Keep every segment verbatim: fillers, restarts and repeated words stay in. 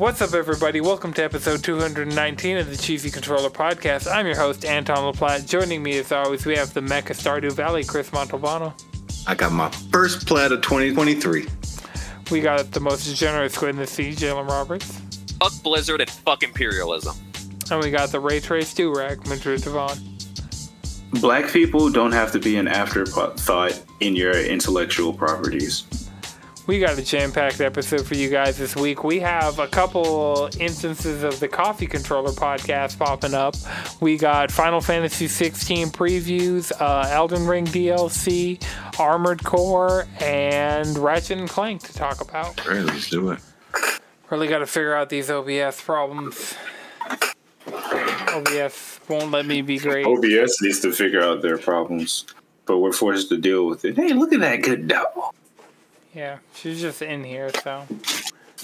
What's up, everybody? Welcome to episode two hundred nineteen of the Cheesy Controller Podcast. I'm your host, Anton LaPlatte. Joining me, as always, we have the Mecca Stardew Valley, Chris Montalbano. I got my first plat of twenty twenty-three. We got the most generous squid in the sea, Jalen Roberts. Fuck Blizzard and fuck imperialism. And we got the Ray Trace Durag, Madrid Devon. Black people don't have to be an afterthought in your intellectual properties. We got a jam-packed episode for you guys this week. We have a couple instances of the Coffee Controller podcast popping up. We got Final Fantasy sixteen previews, uh, Elden Ring D L C, Armored Core, and Ratchet and Clank to talk about. All right, let's do it. Really got to figure out these O B S problems. O B S won't let me be great. O B S needs to figure out their problems, but we're forced to deal with it. Hey, look at that good dog. Yeah, she's just in here, so.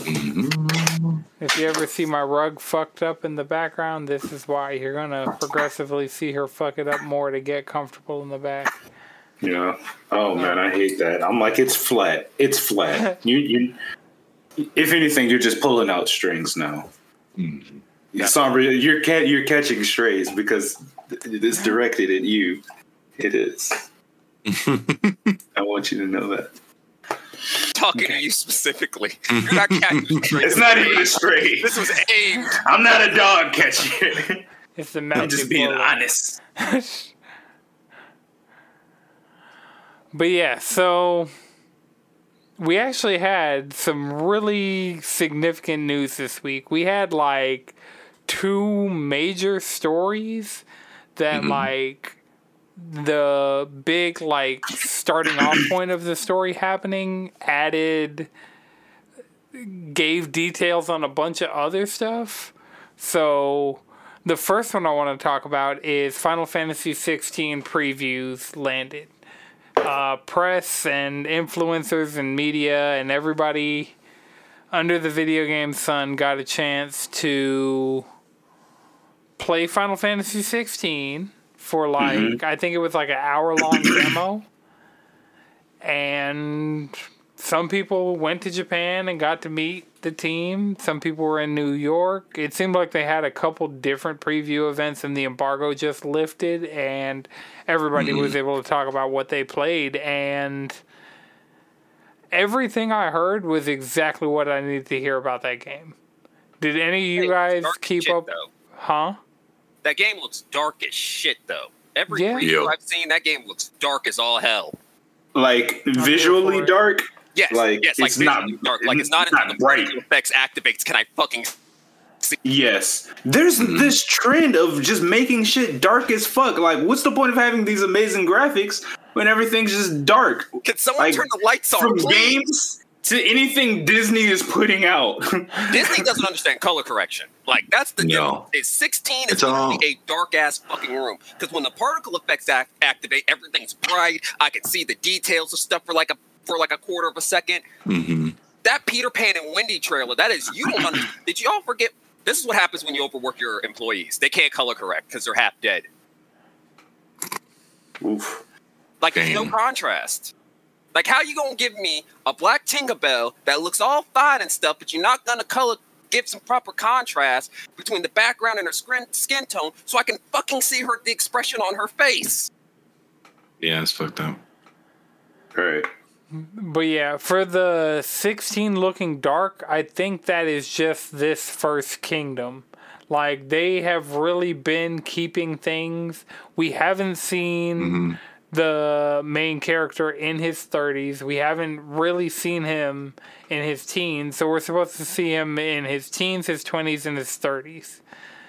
If you ever see my rug fucked up in the background, this is why. You're going to progressively see her fuck it up more to get comfortable in the back. Yeah. Oh, man, I hate that. I'm like, it's flat. It's flat. you, you. If anything, you're just pulling out strings now. Mm-hmm. Sombra, you're, you're catching strays because it's directed at you. It is. I want you to know that. Talking to you specifically. You're not catching straight. It's not even straight. This was aimed. I'm not a dog catcher. It's the magic. I'm just being bullet. Honest. But yeah, so we actually had some really significant news this week. We had like two major stories that mm-hmm. like. The big, like, starting off point of the story happening added, gave details on a bunch of other stuff. So the first one I want to talk about is Final Fantasy sixteen previews landed. Uh, press and influencers and media and everybody under the video game sun got a chance to play Final Fantasy sixteen. For like, mm-hmm. I think it was like an hour-long demo. And some people went to Japan and got to meet the team. Some people were in New York. It seemed like they had a couple different preview events and the embargo just lifted. And everybody mm-hmm. was able to talk about what they played. And everything I heard was exactly what I needed to hear about that game. Did any of you guys keep up? Huh? That game looks dark as shit, though. Every yeah. preview I've seen, that game looks dark as all hell. Like, visually dark? Yes, like, yes, like it's not dark. Like, it's not, not bright. Effects activates, can I fucking see? Yes. There's mm-hmm. this trend of just making shit dark as fuck. Like, what's the point of having these amazing graphics when everything's just dark? Can someone like, turn the lights on, from please? Games to anything Disney is putting out. Disney doesn't understand color correction. Like, that's the no. It's sixteen is literally a dark-ass fucking room. Because when the particle effects act- activate, everything's bright. I can see the details of stuff for like a for like a quarter of a second. Mm-hmm. That Peter Pan and Wendy trailer, that is, you don't understand. Did y'all forget? This is what happens when you overwork your employees. They can't color correct because they're half dead. Oof. Like, Damn. There's no contrast. Like, how you gonna give me a black Tinkerbell that looks all fine and stuff, but you're not gonna color give some proper contrast between the background and her skin, skin tone, so I can fucking see her the expression on her face? Yeah, it's fucked up. All right. But yeah, for the sixteen looking dark, I think that is just this first kingdom. Like, they have really been keeping things. We haven't seen. Mm-hmm. The main character in his thirties. We haven't really seen him in his teens, so we're supposed to see him in his teens, his twenties, and his thirties.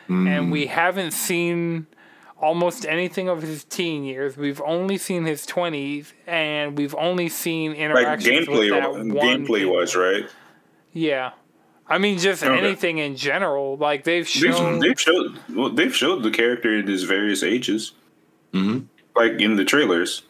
Mm. And we haven't seen almost anything of his teen years. We've only seen his twenties, and we've only seen interactions like gameplay, with that one gameplay was, right? Yeah. I mean, just okay. anything in general. Like, they've shown... They've, they've, showed, well, they've showed the character in his various ages. Mm-hmm. Like, in the trailers.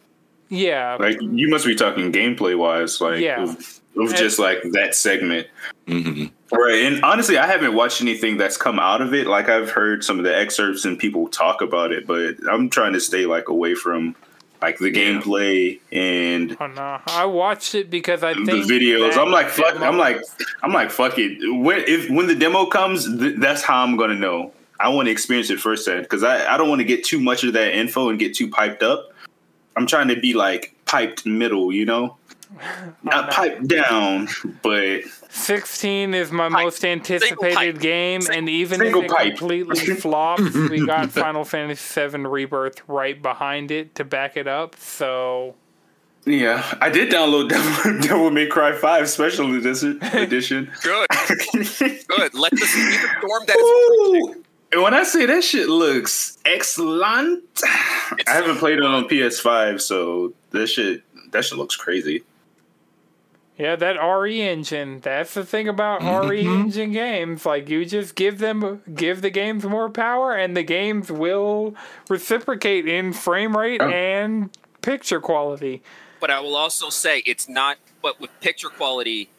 Yeah. Like, you must be talking gameplay-wise, like, yeah. of, of just, like, that segment. Mm-hmm. Right, and honestly, I haven't watched anything that's come out of it. Like, I've heard some of the excerpts and people talk about it, but I'm trying to stay, like, away from Like the yeah. gameplay and oh, no. I watched it because I think the videos. I'm like, fuck, I'm like, I'm like, fuck it. When if when the demo comes, th- that's how I'm gonna know. I want to experience it firsthand because I, I don't want to get too much of that info and get too piped up. I'm trying to be like piped middle, you know, oh, not no. piped down. But sixteen is my pipe. most anticipated game, Sing- and even if it pipe. completely flops, we got Final Fantasy seven Rebirth right behind it to back it up. So yeah, I did download Devil, Devil May Cry five Special Edition. Good, good. Let this be the storm that is predicting. And when I say that shit looks excellent, it's I haven't played it on P S five, so that shit that shit looks crazy. Yeah, that R E engine. That's the thing about mm-hmm. R E engine games. Like you just give them, give the games more power, and the games will reciprocate in frame rate oh. and picture quality. But I will also say it's not. But with picture quality,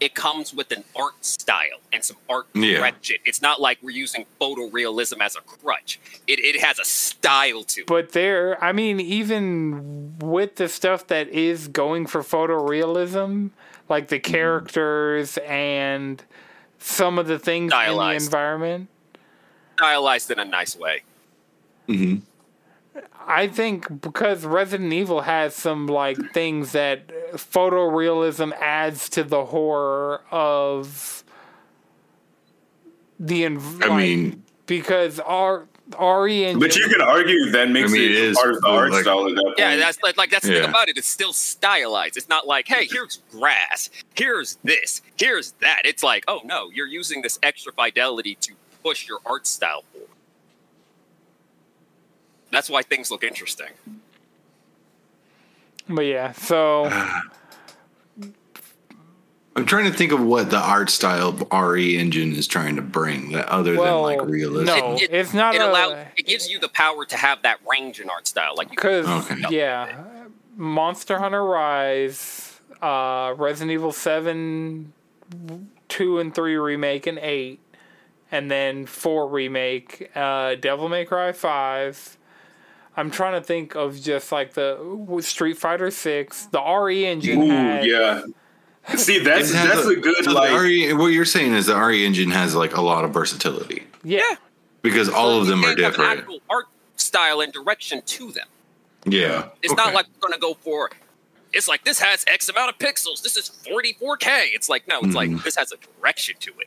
it comes with an art style and some art yeah. ratchet. It's not like we're using photorealism as a crutch. It it has a style to it. But there, I mean, even with the stuff that is going for photorealism, like the characters and some of the things Stylized. in the environment. Stylized in a nice way. Mm-hmm. I think because Resident Evil has some like things that photorealism adds to the horror of the environment. I mean, because our R E engine, but you could argue that makes I mean, it, it part of the art like, style at that point. Yeah, that's like, like that's the yeah. thing about it. It's still stylized. It's not like, hey, here's grass, here's this, here's that. It's like, oh no, you're using this extra fidelity to push your art style forward. That's why things look interesting. But yeah, so I'm trying to think of what the art style of R E engine is trying to bring, that other well, than like realism. No, it, it, it's not. It, a, allows, it gives you the power to have that range in art style, like because okay. yeah, Monster Hunter Rise, uh, Resident Evil seven, two and three remake, and eight. And then four remake, uh, Devil May Cry five. I'm trying to think of just like the Street Fighter six, the R E engine. Ooh, has, yeah. See, that's that's a, a good so like. R E, what you're saying is the R E engine has like a lot of versatility. Yeah. Because all so of them are different. Have an actual art style and direction to them. Yeah. It's okay. not like we're gonna go for. It's like this has X amount of pixels. This is forty-four K. It's like no. It's mm. like this has a direction to it.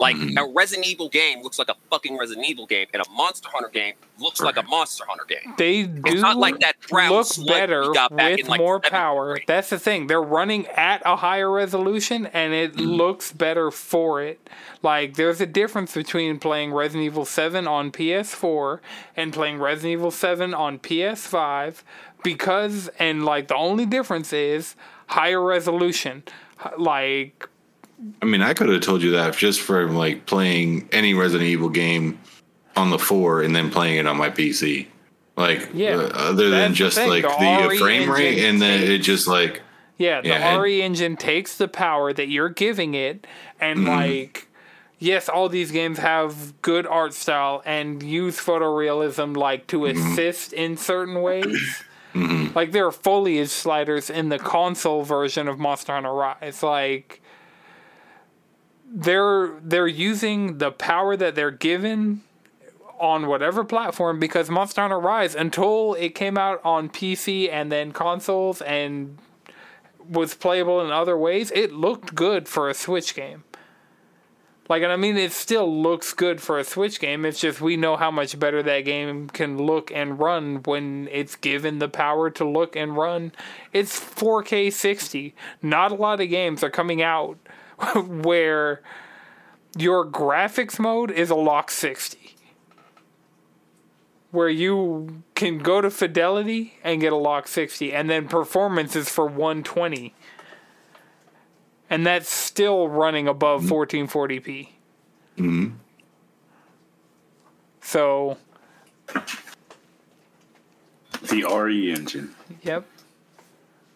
Like, mm-hmm. a Resident Evil game looks like a fucking Resident Evil game, and a Monster Hunter game looks Perfect. like a Monster Hunter game. They do it's not like that look better got back with like more power. Grade. That's the thing. They're running at a higher resolution, and it mm-hmm. looks better for it. Like, there's a difference between playing Resident Evil seven on P S four and playing Resident Evil seven on P S five because, and, like, the only difference is higher resolution. Like... I mean, I could have told you that just from like playing any Resident Evil game on the four and then playing it on my P C. Like, yeah, uh, other than just the like the, the frame rate, and then takes, it just like yeah, the yeah, R E engine takes the power that you're giving it, and mm-hmm. like yes, all these games have good art style and use photorealism like to mm-hmm. assist in certain ways. mm-hmm. Like there are foliage sliders in the console version of Monster Hunter Rise, like. They're they're using the power that they're given on whatever platform, because Monster Hunter Rise, until it came out on P C and then consoles and was playable in other ways, it looked good for a Switch game. Like, and I mean, it still looks good for a Switch game. It's just we know how much better that game can look and run when it's given the power to look and run. It's four K sixty. Not a lot of games are coming out where your graphics mode is a lock sixty, where you can go to fidelity and get a lock sixty, and then performance is for one twenty, and that's still running above mm-hmm. fourteen forty p. Mm-hmm. So the R E engine. Yep.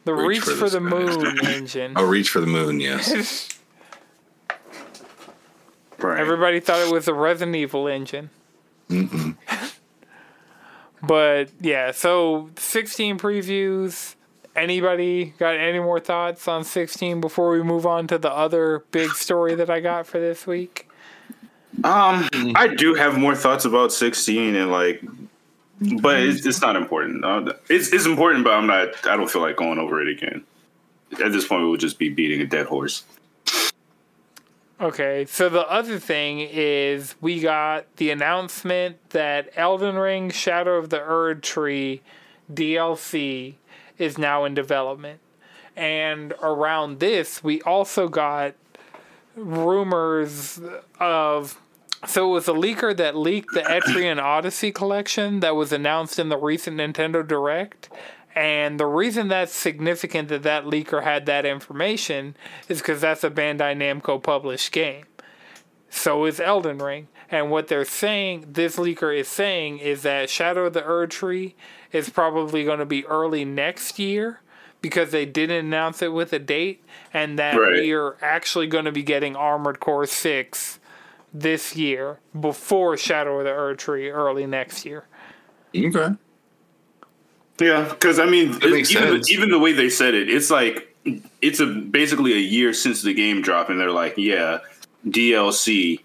The reach, reach for, for the guy. moon engine. Oh, reach for the moon. Yes. Right. Everybody thought it was a Resident Evil engine. Mm-mm. But yeah, so sixteen previews. Anybody got any more thoughts on sixteen before we move on to the other big story that I got for this week? Um, I do have more thoughts about sixteen and like, but it's, it's not important. Uh, it's it's important, but I'm not. I don't feel like going over it again. At this point, we would just be beating a dead horse. Okay, so the other thing is we got the announcement that Elden Ring Shadow of the Erdtree D L C is now in development. And around this, we also got rumors of... So it was a leaker that leaked the Etrian Odyssey collection that was announced in the recent Nintendo Direct. And the reason that's significant that that leaker had that information is because that's a Bandai Namco published game. So is Elden Ring. And what they're saying, this leaker is saying, is that Shadow of the Erdtree is probably going to be early next year because they didn't announce it with a date. And that right. we are actually going to be getting Armored Core six this year before Shadow of the Erdtree early next year. Okay. Yeah, because I mean, it, even, even the way they said it, it's like it's a basically a year since the game dropped, and they're like, "Yeah, D L C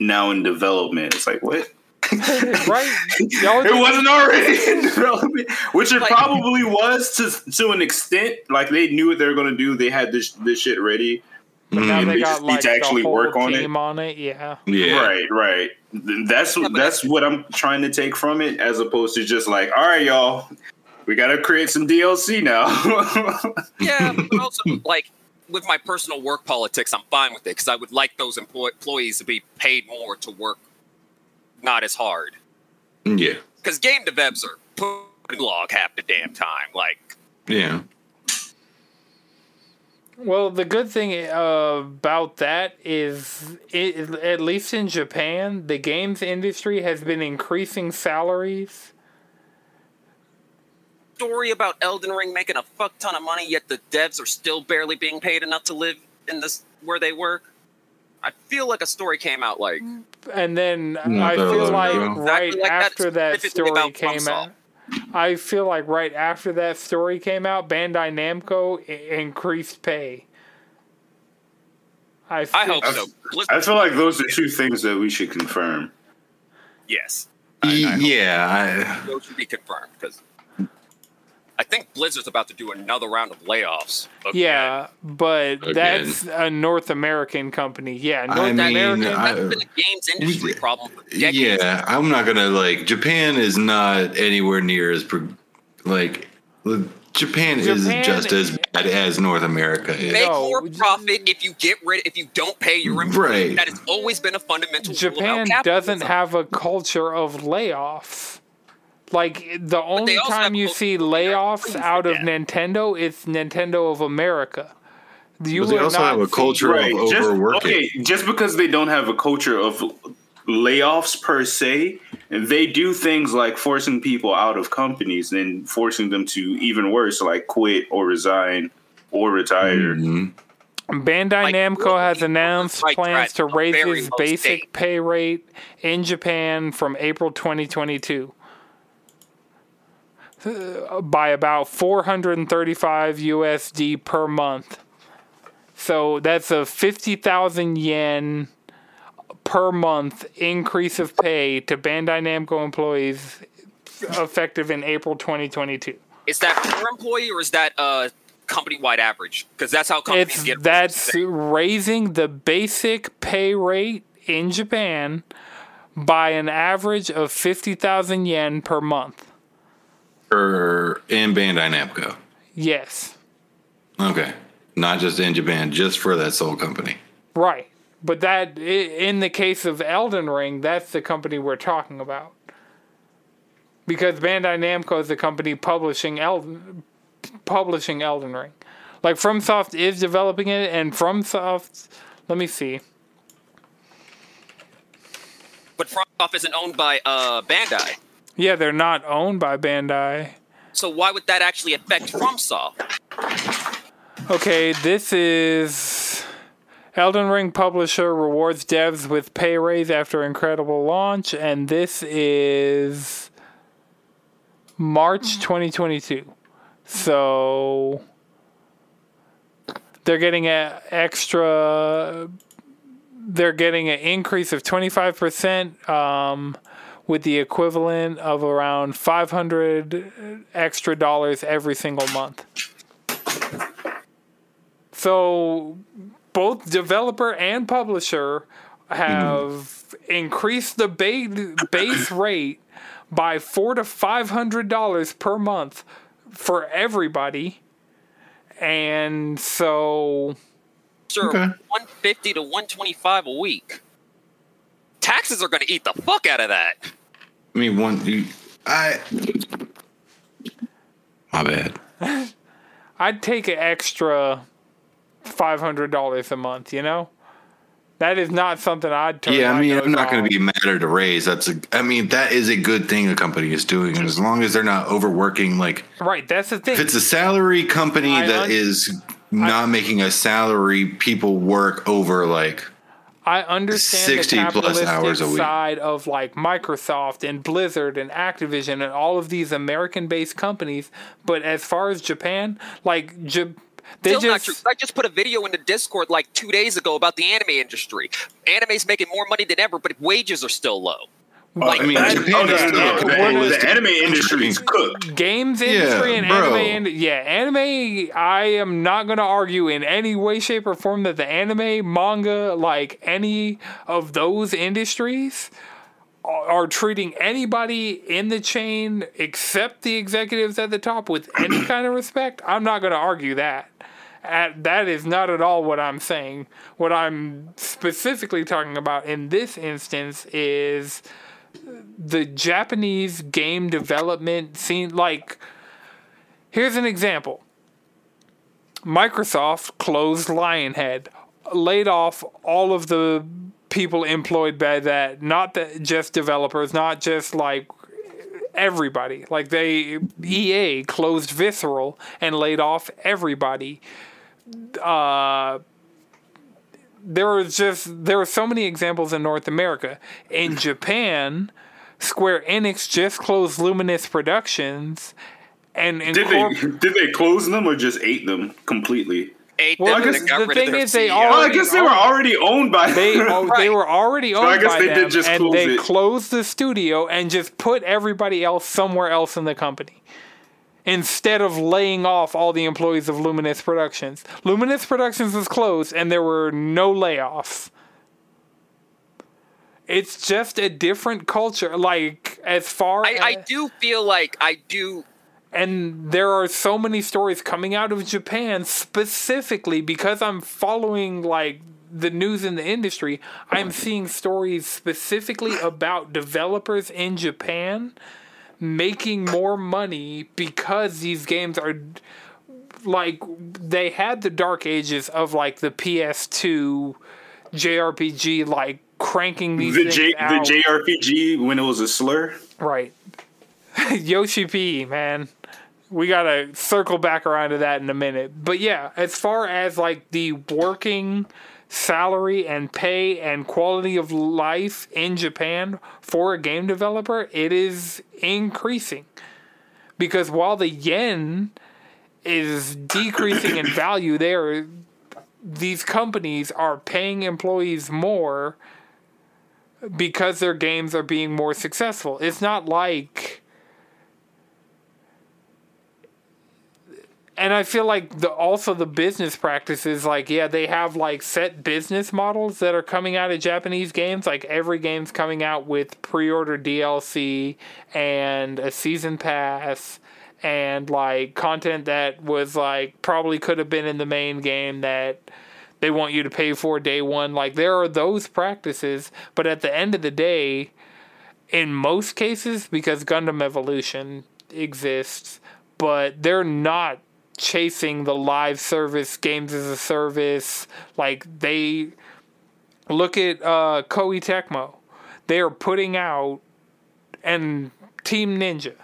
now in development." It's like, what? Right? Y'all it wasn't already in development, which it like, probably was to to an extent. Like they knew what they were going to do; they had this this shit ready. But now and they, they got just like need to actually work on it. on it. Yeah. Yeah. Right. Right. That's that's what I'm trying to take from it, as opposed to just like, all right, y'all, we got to create some D L C now. Yeah, but also, like, with my personal work politics, I'm fine with it because I would like those employ- employees to be paid more to work not as hard. Yeah. Because game devs are putting log half the damn time. Like, yeah. Well, the good thing uh, about that is, it, at least in Japan, the games industry has been increasing salaries. Story about Elden Ring making a fuck ton of money, yet the devs are still barely being paid enough to live in this where they work. I feel like a story came out like, and then no, I feel like go. right exactly like after that, that story came out. I feel like right after that story came out, Bandai Namco I- increased pay. I, feel- I hope so. I feel like those are two things that we should confirm. Yes. I, I yeah. I... Those should be confirmed because I think Blizzard's about to do another round of layoffs. Again. Yeah, but again. That's a North American company. Yeah, North I mean, American. I, that's been a games industry we, problem for decades. Yeah, I'm not gonna like. Japan is not anywhere near as like. Japan, Japan isn't just is, as bad as North America is. Make no, more profit if you get rid. If you don't pay your employees, right. That has always been a fundamental. Japan rule doesn't have a culture of layoffs. Like, the only time you see layoffs out of Nintendo is Nintendo of America. You but they also have a culture right. of overworking. Just, okay, just because they don't have a culture of layoffs per se, they do things like forcing people out of companies and forcing them to, even worse, like quit or resign or retire. Mm-hmm. Bandai like, Namco has announced like, plans to raise its basic state. pay rate in Japan from April twenty twenty-two. By about four hundred thirty-five U S D per month. So that's a fifty thousand yen per month increase of pay to Bandai Namco employees effective in April twenty twenty-two. Is that per employee or is that a company-wide average? Because that's how companies it's, get... That's raising the basic pay rate in Japan by an average of fifty thousand yen per month. Or in Bandai Namco? Yes. Okay. Not just in Japan, just for that sole company. Right. But that, in the case of Elden Ring, that's the company we're talking about. Because Bandai Namco is the company publishing Elden, publishing Elden Ring. Like, FromSoft is developing it, and FromSoft... Let me see. But FromSoft isn't owned by uh, Bandai. Yeah, they're not owned by Bandai. So why would that actually affect FromSoft? Okay, this is... Elden Ring publisher rewards devs with pay raise after incredible launch, and this is... March twenty twenty-two. So they're getting an extra, they're getting an increase of twenty-five percent, um, with the equivalent of around five hundred extra dollars every single month. So both developer and publisher have mm. increased the ba- base rate by four to five hundred dollars per month for everybody, and so sure, okay. one fifty to one twenty five a week. Taxes are going to eat the fuck out of that. I mean, one, you, I. My bad. I'd take an extra five hundred dollars a month. You know. That is not something I'd turn. Yeah, I mean, I'm not going to be mad at a raise. That's a, I mean, that is a good thing a company is doing, and as long as they're not overworking, like right, that's the thing. If it's a salary company I that un- is not I, making a salary, people work over like I understand sixty the plus hours a week side of like Microsoft and Blizzard and Activision and all of these American-based companies, but as far as Japan, like Japan. They Still just, not true. I just put a video in the Discord like two days ago about the anime industry. Anime's making more money than ever, but wages are still low. Uh, like, I mean, that, Japan oh, is no, still no, no, the, the anime industry is cooked. Games industry yeah, and bro. anime, and, yeah, anime. I am not going to argue in any way, shape, or form that the anime, manga, like any of those industries, are, are treating anybody in the chain except the executives at the top with any kind of respect. I'm not going to argue that. At, that is not at all what I'm saying. What I'm specifically talking about in this instance is the Japanese game development scene. Like, here's an example. Microsoft closed Lionhead, laid off all of the people employed by that, not the, just developers, not just like everybody. Like, they, E A closed Visceral and laid off everybody. Uh, there was just there were so many examples in North America. In Japan, Square Enix just closed Luminous Productions, and incorpor- did they did they close them or just ate them completely? Ate well, them I guess the thing is they already well, I guess they were already owned by they oh, right. they were already owned so I guess by they them, did just and close they it. closed the studio and just put everybody else somewhere else in the company. Instead of laying off all the employees of Luminous Productions. Luminous Productions was closed and there were no layoffs. It's just a different culture. Like, as far I, as... I do feel like I do... And there are so many stories coming out of Japan specifically because I'm following, like, the news in the industry. I'm seeing stories specifically about developers in Japan making more money because these games are like they had the dark ages of like the P S two J R P G, like cranking these the things J- out. The J R P G when it was a slur, right? Yoshi P, man, we gotta circle back around to that in a minute. But yeah, as far as like the working salary and pay and quality of life in Japan for a game developer, it is increasing. Because while the yen is decreasing in value there, these companies are paying employees more because their games are being more successful. It's not like... And I feel like the also the business practices, like, yeah, they have, like, set business models that are coming out of Japanese games. Like, every game's coming out with pre-order D L C and a season pass and, like, content that was, like, probably could have been in the main game that they want you to pay for day one. Like, there are those practices, but at the end of the day, in most cases, because Gundam Evolution exists, but they're not chasing the live service, games as a service. Like, they look at uh, Koei Tecmo. They are putting out, and Team Ninja,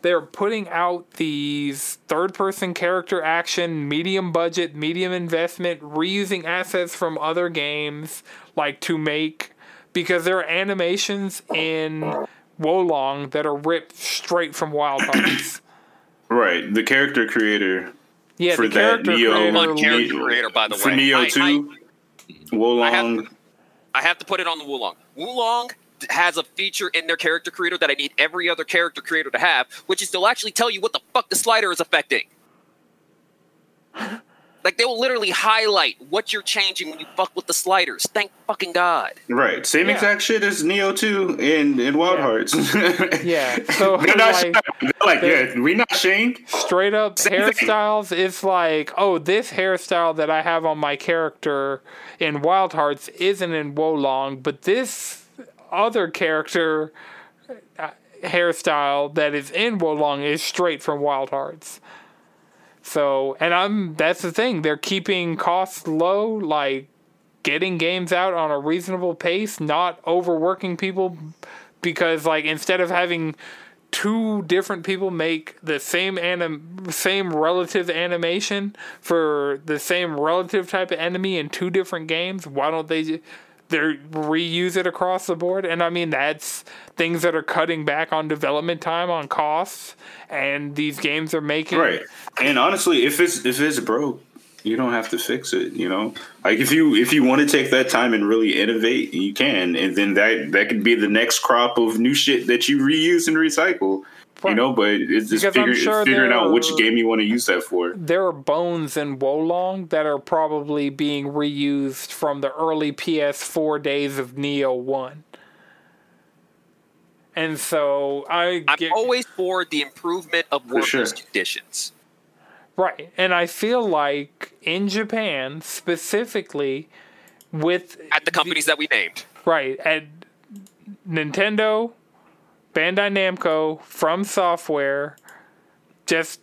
they are putting out these third-person character action, medium budget, medium investment, reusing assets from other games, like, to make, because there are animations in Wo Long that are ripped straight from Wild Hearts. Right, the character creator. Yeah, for the that character Nioh, creator. One character Nioh, creator, by the way. For Nioh two, Wo Long. I have to put it on the Wo Long. Wo Long has a feature in their character creator that I need every other character creator to have, which is they'll actually tell you what the fuck the slider is affecting. Like, they will literally highlight what you're changing when you fuck with the sliders. Thank fucking God. Right. Same yeah. exact shit as Nioh two and, and Wild yeah. Hearts. yeah. So they're not like, they're like they're, yeah, we not shamed. Straight up Same hairstyles. Thing. It's like, oh, this hairstyle that I have on my character in Wild Hearts isn't in Wo Long, but this other character uh, hairstyle that is in Wo Long is straight from Wild Hearts. So, and I'm, that's the thing, they're keeping costs low, like getting games out on a reasonable pace, not overworking people, because like instead of having two different people make the same anim- same relative animation for the same relative type of enemy in two different games, why don't they they reuse it across the board? And I mean, that's things that are cutting back on development time, on costs, and these games are making right. And honestly, if it's if it's broke, you don't have to fix it. You know, like if you if you want to take that time and really innovate, you can, and then that that could be the next crop of new shit that you reuse and recycle. Right. You know, but it's just figure, sure it's figuring out are, which game you want to use that for. There are bones in Wo Long that are probably being reused from the early P S four days of Nioh one. And so I I'm get, always for the improvement of workers' sure. conditions. Right. And I feel like in Japan, specifically with... At the companies the, that we named. Right. At Nintendo... Bandai Namco, From Software, just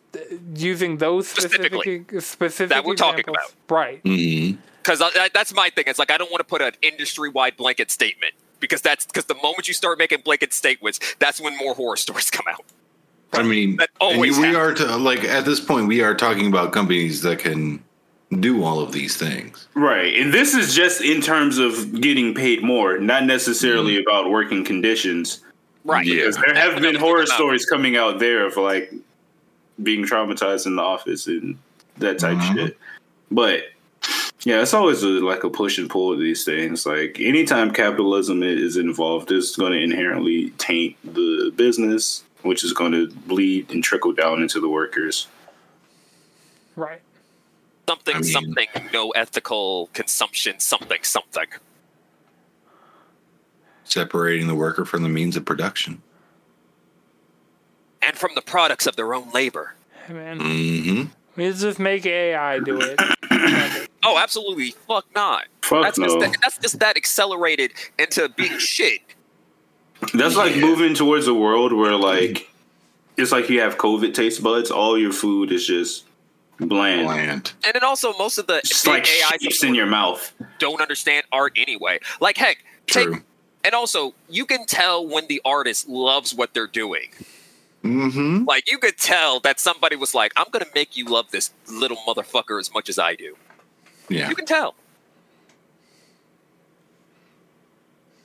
using those specific specific that we're examples. Talking about, right? Because mm-hmm. that's my thing. It's like I don't want to put an industry-wide blanket statement because that's because the moment you start making blanket statements, that's when more horror stories come out. I mean, that always we happens. are to, like at this point we are talking about companies that can do all of these things, right? And this is just in terms of getting paid more, not necessarily mm-hmm. about working conditions. Right. Because yeah. there have That's been horror stories coming out there of like being traumatized in the office and that type mm-hmm. shit. But yeah, it's always a, like a push and pull of these things. Like anytime capitalism is involved, it's going to inherently taint the business, which is going to bleed and trickle down into the workers. Right. Something, I mean, something, no ethical consumption, something, something. Separating the worker from the means of production. And from the products of their own labor. Hey, man. Mm-hmm. Let's just make A I do it. Oh, absolutely. Fuck not. Fuck that's, no. just that, that's just that accelerated into being shit. That's like yeah. moving towards a world where, like, it's like you have COVID taste buds. All your food is just bland. bland. And then also most of the just like A I shapes in your mouth. Don't understand art anyway. Like, heck, True. take... And also, you can tell when the artist loves what they're doing. Mm-hmm. Like, you could tell that somebody was like, I'm going to make you love this little motherfucker as much as I do. Yeah. You can tell.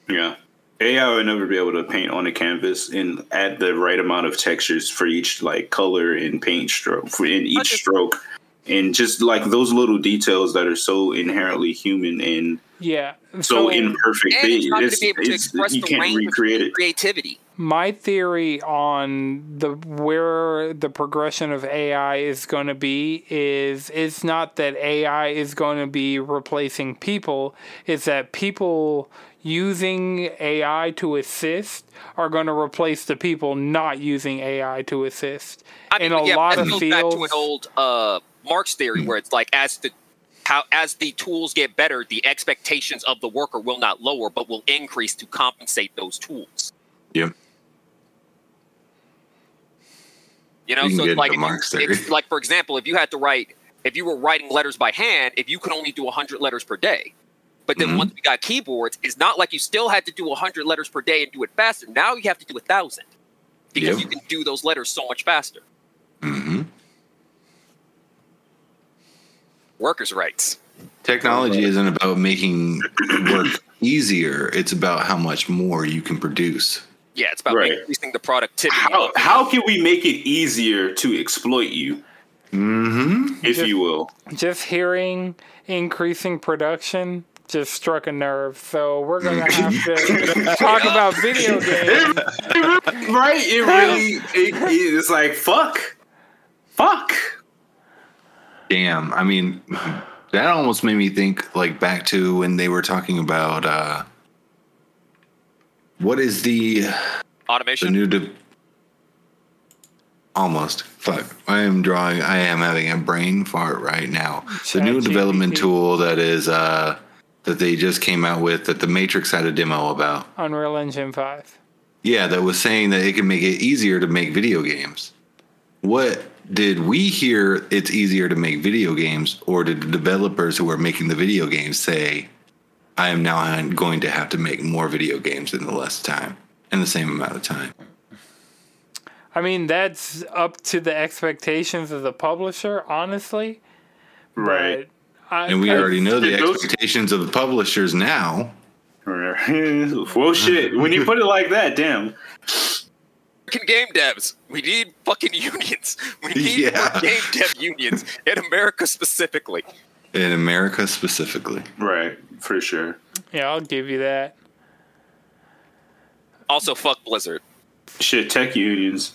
Yeah. A I would never be able to paint on a canvas and add the right amount of textures for each, like, color and paint stroke, for in each just, stroke. And just, like, those little details that are so inherently human and... Yeah. So, so imperfect. And it's not going to be able to express the range of creativity. My theory on the where the progression of A I is going to be is it's not that A I is going to be replacing people. It's that people using A I to assist are going to replace the people not using A I to assist. I mean, in a yeah, lot of fields. Back to an old uh, Marx theory where it's like as the How, as the tools get better, the expectations of the worker will not lower, but will increase to compensate those tools. Yeah. You know, you so it's like, if you, if, like for example, if you had to write, if you were writing letters by hand, if you could only do one hundred letters per day, but then mm-hmm. once we got keyboards, it's not like you still had to do one hundred letters per day and do it faster. Now you have to do one thousand because yep. you can do those letters so much faster. Mm-hmm. Workers' rights. Technology isn't about making work easier. It's about how much more you can produce. Yeah, it's about right. increasing the productivity. How, how can we make it easier to exploit you? Mm-hmm. If just, you will. Just hearing increasing production just struck a nerve. So we're going to have to talk about video games. It, right? It really it, it's like, fuck. Fuck. Damn. I mean, that almost made me think like back to when they were talking about uh, what is the automation? The new de- Almost. Fuck. I am drawing. I am having a brain fart right now. The new development tool that is uh, that they just came out with that the Matrix had a demo about. Unreal Engine five. Yeah, that was saying that it can make it easier to make video games. What did we hear? It's easier to make video games, or did the developers who are making the video games say, "I am now going to have to make more video games in the less time in the same amount of time"? I mean, that's up to the expectations of the publisher, honestly. Right. I, and we I, already know the expectations of the publishers now. Well, shit. When you put it like that, damn. American game devs, we need fucking unions. We need yeah. more game dev unions in America specifically. In America specifically. Right, for sure. Yeah, I'll give you that. Also, fuck Blizzard. Shit, tech unions.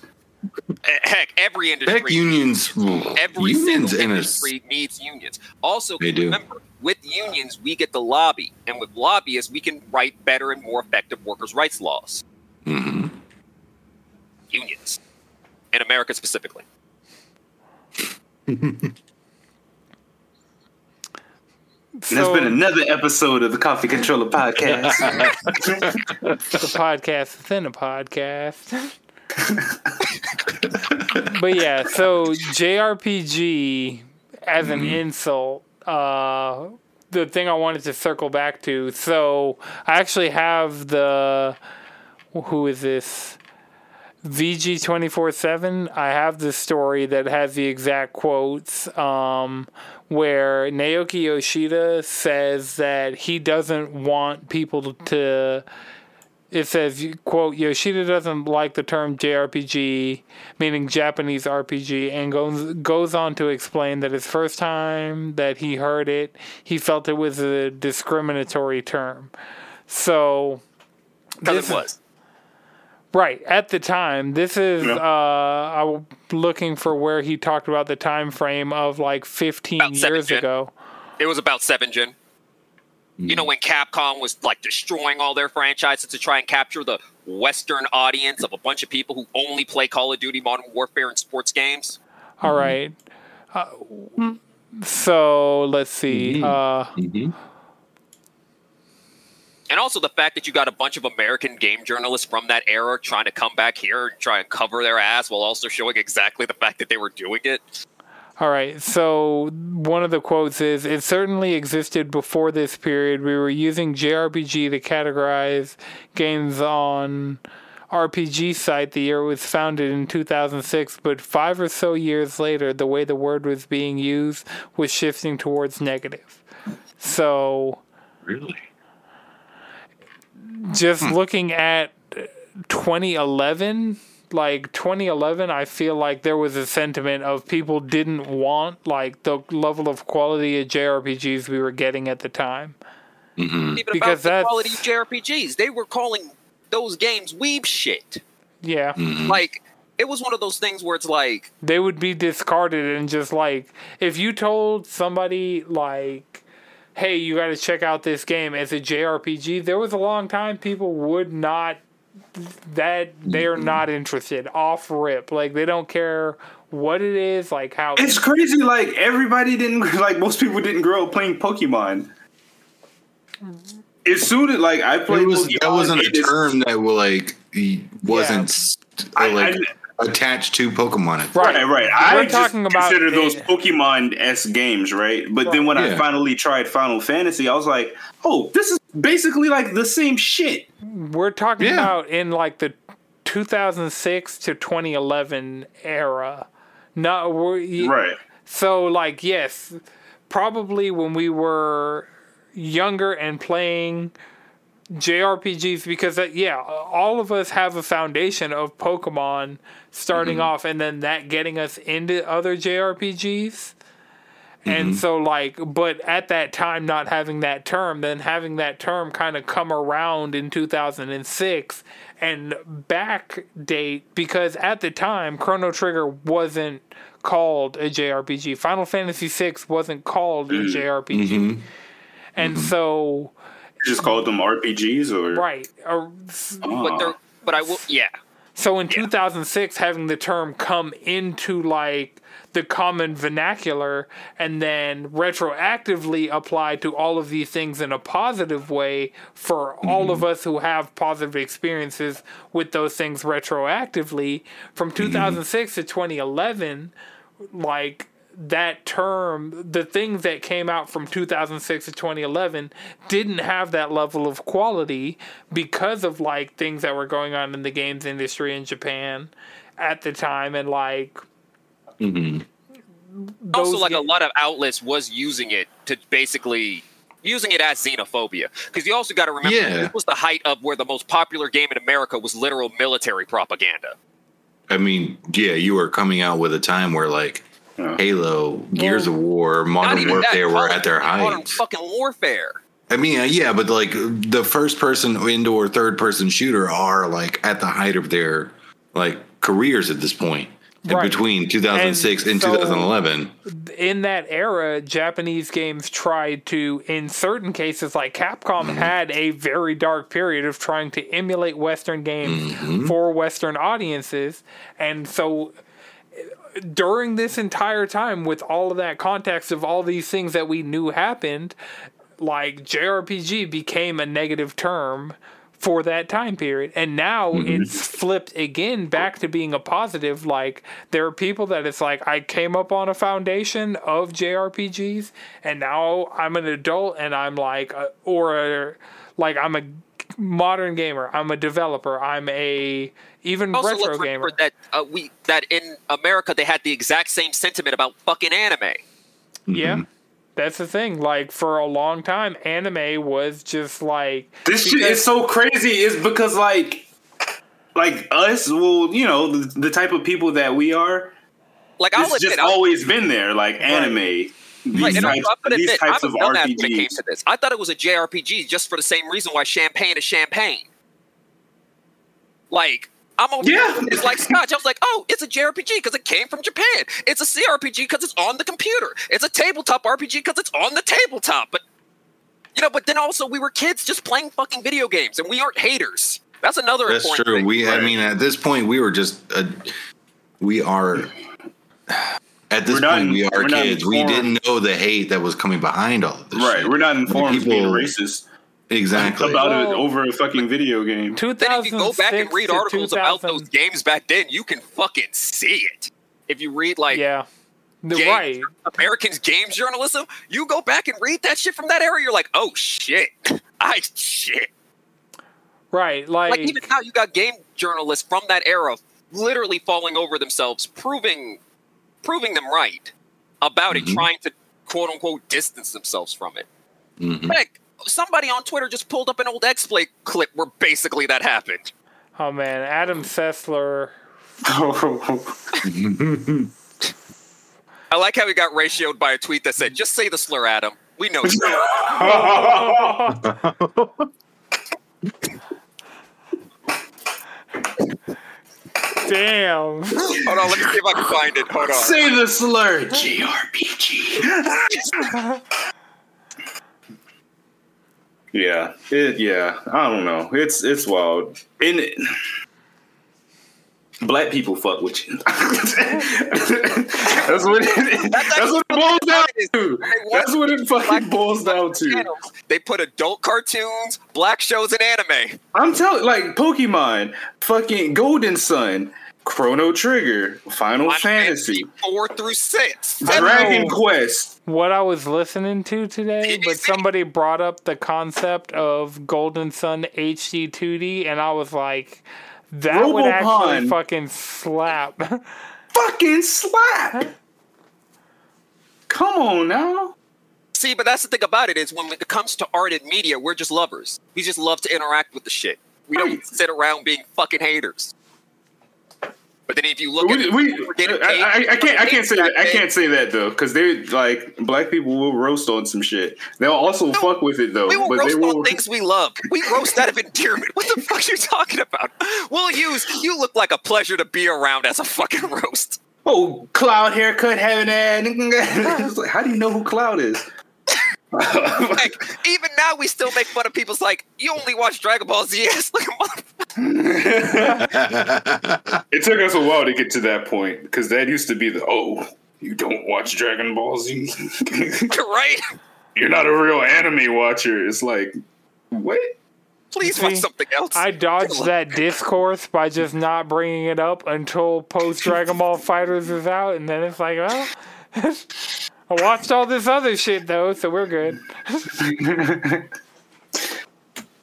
Heck, every industry. Tech unions. Unions. Every unions single industry a... needs unions. Also, they remember, do. With unions, we get the lobby. And with lobbyists, we can write better and more effective workers' rights laws. Mm-hmm. Unions. In America specifically. So, and that's been another episode of the Coffee Controller Podcast. The podcast within a podcast. But yeah, so J R P G as an mm-hmm. insult, uh, the thing I wanted to circle back to. So I actually have the, who is this? V G twenty-four seven, I have the story that has the exact quotes um, where Naoki Yoshida says that he doesn't want people to, it says, quote, Yoshida doesn't like the term J R P G, meaning Japanese R P G, and goes, goes on to explain that his first time that he heard it, he felt it was a discriminatory term. So, this it was. Right. At the time, this is, yeah. uh, I'm looking for where he talked about the time frame of like fifteen about years ago. It was about seven gen. Mm. You know, when Capcom was like destroying all their franchises to try and capture the Western audience of a bunch of people who only play Call of Duty, Modern Warfare, and sports games. All mm-hmm. right. Uh, so let's see. Mm-hmm. Uh, mm-hmm. And also the fact that you got a bunch of American game journalists from that era trying to come back here and try and cover their ass while also showing exactly the fact that they were doing it. All right, so one of the quotes is, it certainly existed before this period. We were using J R P G to categorize games on R P G site. The year it was founded in two thousand six, but five or so years later, the way the word was being used was shifting towards negative. So... Really? Just looking at twenty eleven, like twenty eleven, I feel like there was a sentiment of people didn't want like the level of quality of J R P Gs we were getting at the time. Mm-hmm. Even because about the quality of J R P Gs, they were calling those games weeb shit. Yeah, mm-hmm. Like it was one of those things where it's like they would be discarded and just like if you told somebody like, hey, you got to check out this game as a J R P G. There was a long time people would not, that they're mm-hmm. not interested off rip. Like they don't care what it is, like how it's crazy. Like everybody didn't, like most people didn't grow up playing Pokemon. Mm-hmm. As soon as like I played, it was, Pokemon, that wasn't a term that will like wasn't yeah. I, like. I, I, attached to Pokemon. Right, right. right. I talking about consider those Pokemon-esque games, right? But right. then when yeah. I finally tried Final Fantasy, I was like, oh, this is basically like the same shit. We're talking yeah. about in like the two thousand six to twenty eleven era. Not, we're, right. So like, yes, probably when we were younger and playing J R P Gs, because that, yeah, all of us have a foundation of Pokemon starting mm-hmm. off, and then that getting us into other J R P Gs. Mm-hmm. And so, like, but at that time, not having that term, then having that term kind of come around in two thousand six and backdate, because at the time, Chrono Trigger wasn't called a J R P G. Final Fantasy six wasn't called mm. a J R P G. Mm-hmm. And mm-hmm. so... You just called them R P Gs, or right? Or, oh. but, but I will, yeah. So in yeah. two thousand six, having the term come into like the common vernacular, and then retroactively applied to all of these things in a positive way for mm-hmm. all of us who have positive experiences with those things retroactively from two thousand six mm-hmm. to twenty eleven, like. That term, the things that came out from two thousand six to twenty eleven didn't have that level of quality because of like things that were going on in the games industry in Japan at the time, and like mm-hmm. also like games- a lot of outlets was using it to basically using it as xenophobia, because you also got to remember yeah. this was the height of where the most popular game in America was literal military propaganda. I mean, yeah, you were coming out with a time where like. Halo, Gears yeah. of War, Modern Warfare that, were at their height. Modern fucking Warfare. I mean, yeah, but like the first-person indoor third-person shooter are like at the height of their like careers at this point. Right. Between two thousand six and, and so two thousand eleven. In that era, Japanese games tried to, in certain cases, like Capcom mm-hmm. had a very dark period of trying to emulate Western games mm-hmm. for Western audiences, and so. During this entire time, with all of that context of all these things that we knew happened, like J R P G became a negative term for that time period. And now mm-hmm. it's flipped again back to being a positive. Like there are people that it's like, I came up on a foundation of J R P Gs, and now I'm an adult and I'm like, or a, like I'm a modern gamer, I'm a developer, I'm a even also retro look, gamer. That uh, we that in America they had the exact same sentiment about fucking anime. Mm-hmm. Yeah, that's the thing. Like for a long time, anime was just like this. Because- shit is so crazy. It's because like like us, well, you know, the, the type of people that we are. Like I'll it's admit, just I'll- always been there. Like anime. Right. These right, and types, I'm gonna admit, I haven't known that when it came to this. I thought it was a J R P G just for the same reason why champagne is champagne. Like, I'm over yeah. here, it's like scotch. I was like, oh, it's a J R P G because it came from Japan. It's a C R P G because it's on the computer. It's a tabletop R P G because it's on the tabletop. But, you know, but then also we were kids just playing fucking video games, and we aren't haters. That's another That's important true. Thing. We, right? I mean, at this point, we were just, uh, we are... At this we're point, not, we are kids. We didn't know the hate that was coming behind all of this right, shit. We're not informed people, being racist. Exactly. About well, it over a fucking video game. Then if you go back and read articles about those games back then, you can fucking see it. If you read, like, yeah. games, right. Americans' games journalism, you go back and read that shit from that era, you're like, oh, shit. I shit. Right, like... Like, even now, you got game journalists from that era literally falling over themselves, proving... proving them right about it, mm-hmm. trying to quote unquote distance themselves from it. Mm-hmm. Heck, somebody on Twitter just pulled up an old X-Play clip where basically that happened. Oh man, Adam Sessler. I like how he got ratioed by a tweet that said, just say the slur, Adam. We know you. Damn. Hold on, let me see if I can find it. Hold on. Say the slur, J R P G. yeah, it, yeah. I don't know. It's it's wild. And it, black people fuck with you. that's what it, that's what it boils down to. That's what it fucking boils down to. They put adult cartoons, black shows, and anime. I'm telling, like Pokemon, fucking Golden Sun, Chrono Trigger, Final Fantasy four through six, Dragon Quest. What I was listening to today, but somebody brought up the concept of Golden Sun H D two D, and I was like. That Robopon. Would actually fucking slap. Fucking slap! Come on now. See, but that's the thing about it is when it comes to art and media, we're just lovers. We just love to interact with the shit. We don't sit around being fucking haters. But then if you look we, at we, it, I, I, I can't I can't say that I can't say that though, because they're like black people will roast on some shit. They'll also no, fuck with it though. We will but roast they will... on things we love. We roast out of endearment. What the fuck are you talking about? We'll use you look like a pleasure to be around as a fucking roast. Oh, Cloud haircut having that. Like, how do you know who Cloud is? Like, even now we still make fun of people's like you only watch Dragon Ball Z. Like, it took us a while to get to that point because that used to be the oh you don't watch Dragon Ball Z. Right, you're not a real anime watcher. It's like what? Please See, watch something else. I dodged that discourse by just not bringing it up until post Dragon Ball FighterZ is out, and then it's like well. Oh. I watched all this other shit, though, so we're good.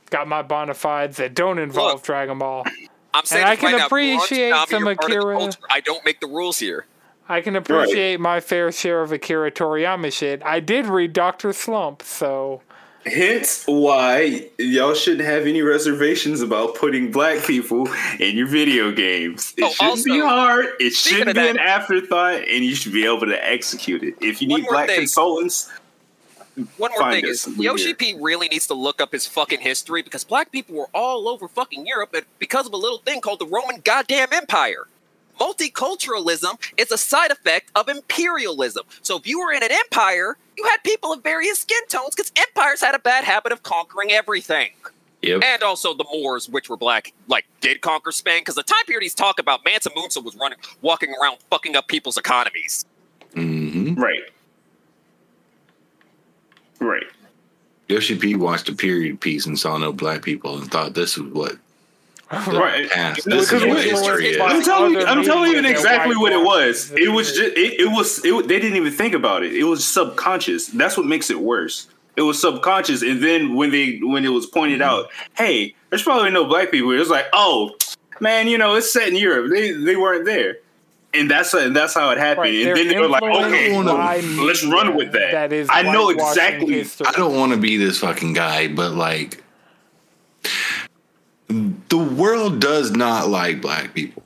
Got my bona fides that don't involve Look, Dragon Ball. I'm saying and I can appreciate out, some Akira. I don't make the rules here. I can appreciate right. my fair share of Akira Toriyama shit. I did read Doctor Slump, so... Hence why y'all shouldn't have any reservations about putting black people in your video games. It oh, shouldn't also, be hard. It shouldn't be that, an afterthought, and you should be able to execute it. If you need black thing. consultants, one more find thing us. is Yoshi here. P really needs to look up his fucking history because black people were all over fucking Europe because of a little thing called the Roman goddamn Empire. Multiculturalism is a side effect of imperialism. So if you were in an empire, you had people of various skin tones because empires had a bad habit of conquering everything. Yep. And also the Moors, which were black, like did conquer Spain because the time period he's talking about, Mansa Musa was running, walking around fucking up people's economies. Mm-hmm. Right. Right. Yoshi P watched a period piece and saw no black people and thought this was what Right. This is what history is. I'm telling you, I'm telling you exactly what it was. It was just, it, it was, it, they didn't even think about it. It was subconscious. That's what makes it worse. It was subconscious. And then when they, when it was pointed out, hey, there's probably no black people. It was like, oh man, you know, it's set in Europe. They, they weren't there. And that's a, that's how it happened. Right, and then they were like, okay, let's run with that. that is I know exactly. History. I don't want to be this fucking guy, but like, the world does not like black people.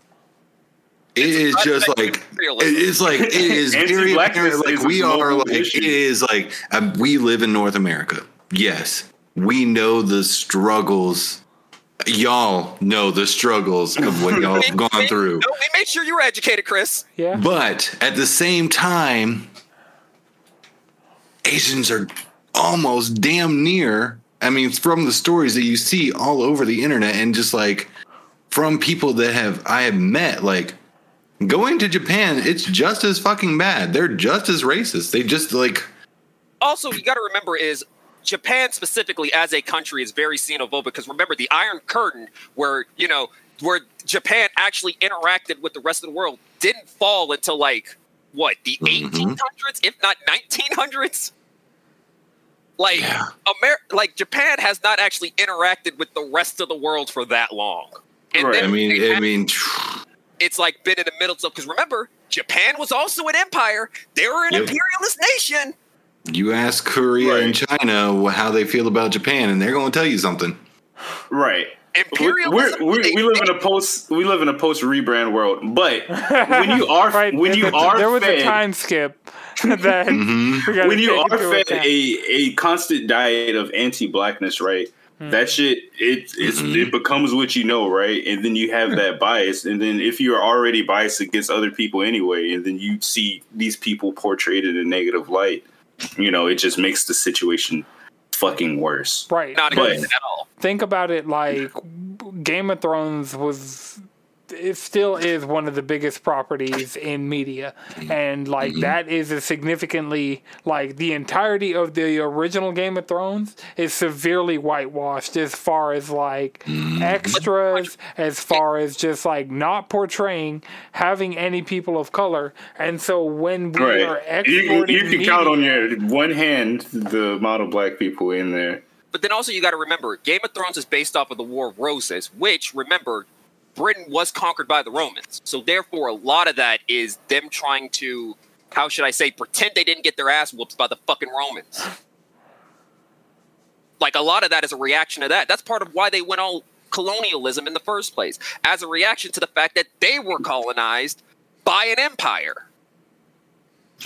It is just like it's like it is very apparent. Like we are like it is like um, we live in North America. Yes, we know the struggles. Y'all know the struggles of what y'all have gone through. No, we made sure you were educated, Chris. Yeah. But at the same time, Asians are almost damn near. I mean, from the stories that you see all over the internet and just like from people that have I have met, like going to Japan, it's just as fucking bad. They're just as racist. They just like. Also, you got to remember is Japan specifically as a country is very xenophobic because remember the Iron Curtain where, you know, where Japan actually interacted with the rest of the world didn't fall until like what, the mm-hmm. eighteen hundreds, if not nineteen hundreds. Like, yeah. Amer- like Japan has not actually interacted with the rest of the world for that long. And right. I mean, I have, mean, it's like been in the middle of because remember, Japan was also an empire. They were an yep. imperialist nation. You ask Korea right. and China how they feel about Japan, and they're going to tell you something. Right. Imperialism. We're, we're, they, we live they, in a post. We live in a post rebrand world. But when you are right. when you are there was fed, a time skip. mm-hmm. When you are fed a, a constant diet of anti-blackness, right? Mm-hmm. That shit, it it's, mm-hmm. it becomes what you know, right? And then you have that bias, and then if you are already biased against other people anyway, and then you see these people portrayed in a negative light, you know, it just makes the situation fucking worse. Right? Not but, at all. Think about it, like Game of Thrones was. It still is one of the biggest properties in media. And, like, mm-hmm. that is a significantly, like, the entirety of the original Game of Thrones is severely whitewashed as far as, like, mm-hmm. extras, as far as just, like, not portraying having any people of color. And so when we right. are exporting You, you can media, count on your one hand the amount of black people in there. But then also you got to remember, Game of Thrones is based off of the War of Roses, which, remember, Britain was conquered by the Romans. So therefore, a lot of that is them trying to how should I say, pretend they didn't get their ass whooped by the fucking Romans. Like, a lot of that is a reaction to that. That's part of why they went all colonialism in the first place, as a reaction to the fact that they were colonized by an empire.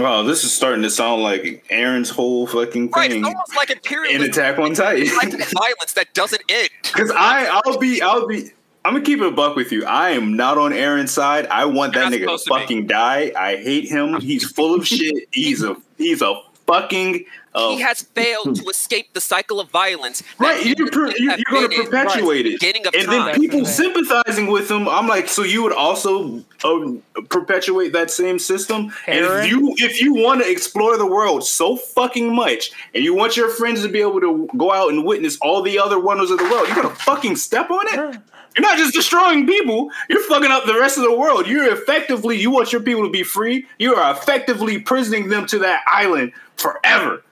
Wow, this is starting to sound like Aaron's whole fucking thing. Right, it's almost like imperialism. In Attack on Titan. It's like violence that doesn't end. Because I, I'll be, I'll be, I'm gonna keep it a buck with you. I am not on Aaron's side. I want that nigga to fucking die. I hate him. He's full of shit. He's a, he's a fucking. Uh, he has failed to escape the cycle of violence. Right, you're, per, you're, you're gonna perpetuate it. And then people sympathizing with him. I'm like, so you would also uh, perpetuate that same system? And if you if you want to explore the world so fucking much, and you want your friends to be able to go out and witness all the other wonders of the world, you're gonna fucking step on it? You're not just destroying people. You're fucking up the rest of the world. You're effectively, you want your people to be free. You are effectively prisoning them to that island forever.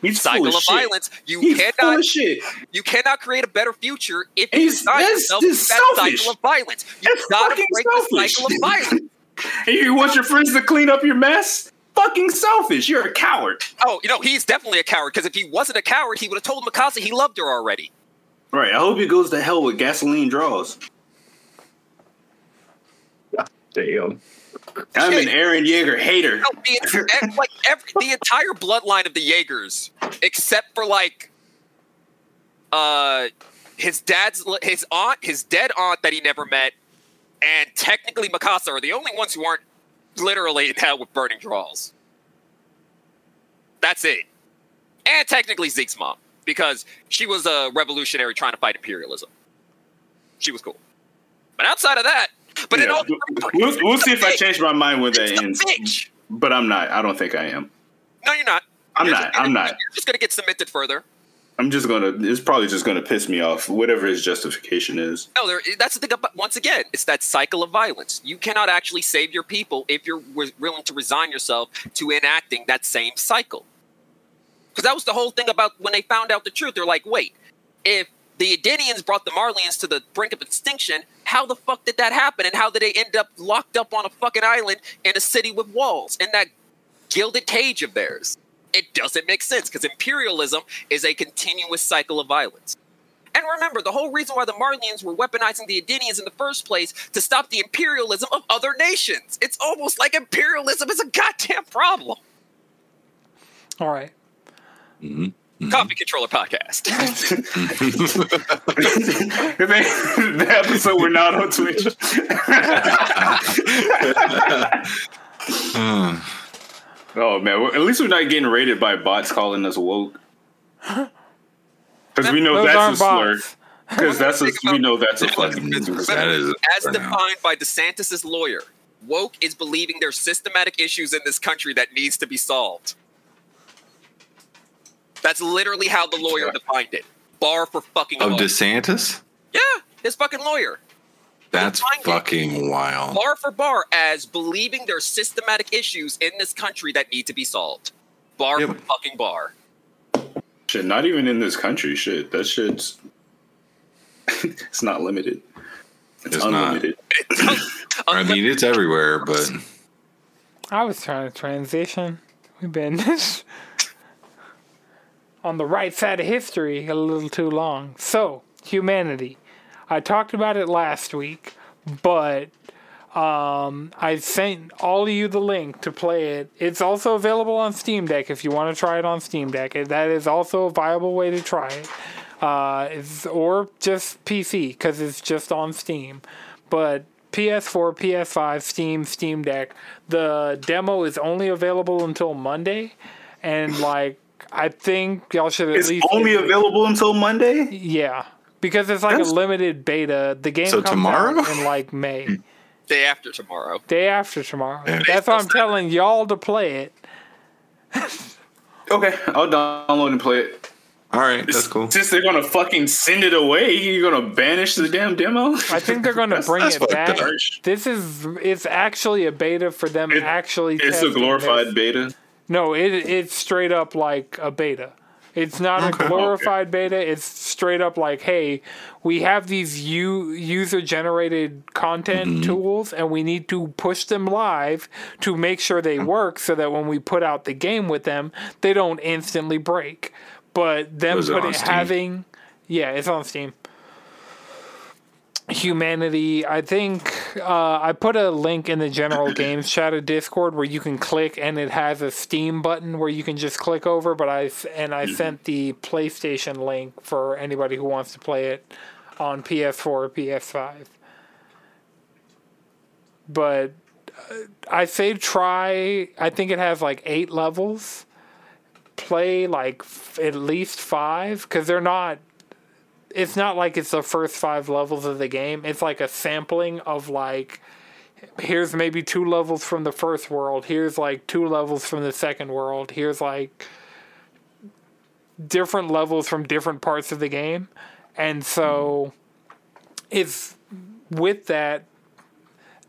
He's cycle full of, of violence. You he's cannot. Full of shit. You cannot create a better future if you decide yourself to that selfish. Cycle of violence. You've got to break selfish. The cycle of violence. And you want your friends to clean up your mess? Fucking selfish. You're a coward. Oh, you know, he's definitely a coward, because if he wasn't a coward, he would have told Mikasa he loved her already. Right. I hope he goes to hell with gasoline draws. Damn. I'm an Aaron Yeager hater. No, the, entire, like, every, the entire bloodline of the Yeagers, except for like uh, his dad's, his aunt, his dead aunt that he never met, and technically Mikasa are the only ones who aren't literally in hell with burning draws. That's it. And technically Zeke's mom, because she was a revolutionary trying to fight imperialism. She was cool. But outside of that, But yeah. it all we'll, we'll see if bitch. I change my mind when that ends. Bitch. But I'm not. I don't think I am. No, you're not. I'm you're not. Just, I'm not. You're just gonna get cemented further. I'm just gonna. It's probably just gonna piss me off. Whatever his justification is. No, there, that's the thing. About, once again, it's that cycle of violence. You cannot actually save your people if you're willing to resign yourself to enacting that same cycle. Because that was the whole thing about when they found out the truth. They're like, wait, if. The Edenians brought the Marlians to the brink of extinction. How the fuck did that happen? And how did they end up locked up on a fucking island in a city with walls in that gilded cage of theirs? It doesn't make sense, because imperialism is a continuous cycle of violence. And remember, the whole reason why the Marlians were weaponizing the Edenians in the first place to stop the imperialism of other nations. It's almost like imperialism is a goddamn problem. All right. Mm-hmm. Mm-hmm. Coffee Controller Podcast. The episode we're not on Twitch. Oh man! Well, at least we're not getting raided by bots calling us woke. Because we know that's a slur. Because that's a, we know that's a fucking. As defined by DeSantis's lawyer, woke is believing there's systematic issues in this country that needs to be solved. That's literally how the lawyer defined it. Bar for fucking Of oh, DeSantis? Yeah, his fucking lawyer. That's fucking it. Wild. Bar for bar as believing there's systematic issues in this country that need to be solved. Bar yep. for fucking bar. Shit, not even in this country, shit. That shit's... it's not limited. It's, it's unlimited. Not. I mean, it's everywhere, but... I was trying to transition. We've been... on the right side of history a little too long. So, Humanity. I talked about it last week, but um, I sent all of you the link to play it. It's also available on Steam Deck if you want to try it on Steam Deck. That is also a viable way to try it. Uh, it's, or just P C, because it's just on Steam. But P S four, P S five, Steam, Steam Deck, the demo is only available until Monday, and like, I think y'all should at it's least... It's only available until Monday? Yeah. Because it's like That's... a limited beta. The game so comes tomorrow? Out in like May. Day after tomorrow. Day after tomorrow. Yeah. That's why I'm telling y'all to play it. Okay. I'll download and play it. All right. That's cool. Since they're going to fucking send it away, you're going to banish the damn demo? I think they're going to bring it back. Dark. This is... It's actually a beta for them it, actually It's a glorified this. Beta. No, it it's straight up like a beta. It's not okay. a glorified okay. beta. It's straight up like, hey, we have these u- user-generated content mm-hmm. tools, and we need to push them live to make sure they work so that when we put out the game with them, they don't instantly break. But them put it having... Yeah, it's on Steam. Humanity, I think uh, I put a link in the general games chat Discord where you can click, and it has a Steam button where you can just click over. But I and I mm-hmm. sent the PlayStation link for anybody who wants to play it on P S four or P S five. But uh, I say try. I think it has like eight levels. Play like f- at least five because they're not. It's not like it's the first five levels of the game. It's like a sampling of like, here's maybe two levels from the first world. Here's like two levels from the second world. Here's like different levels from different parts of the game. And so it's with that.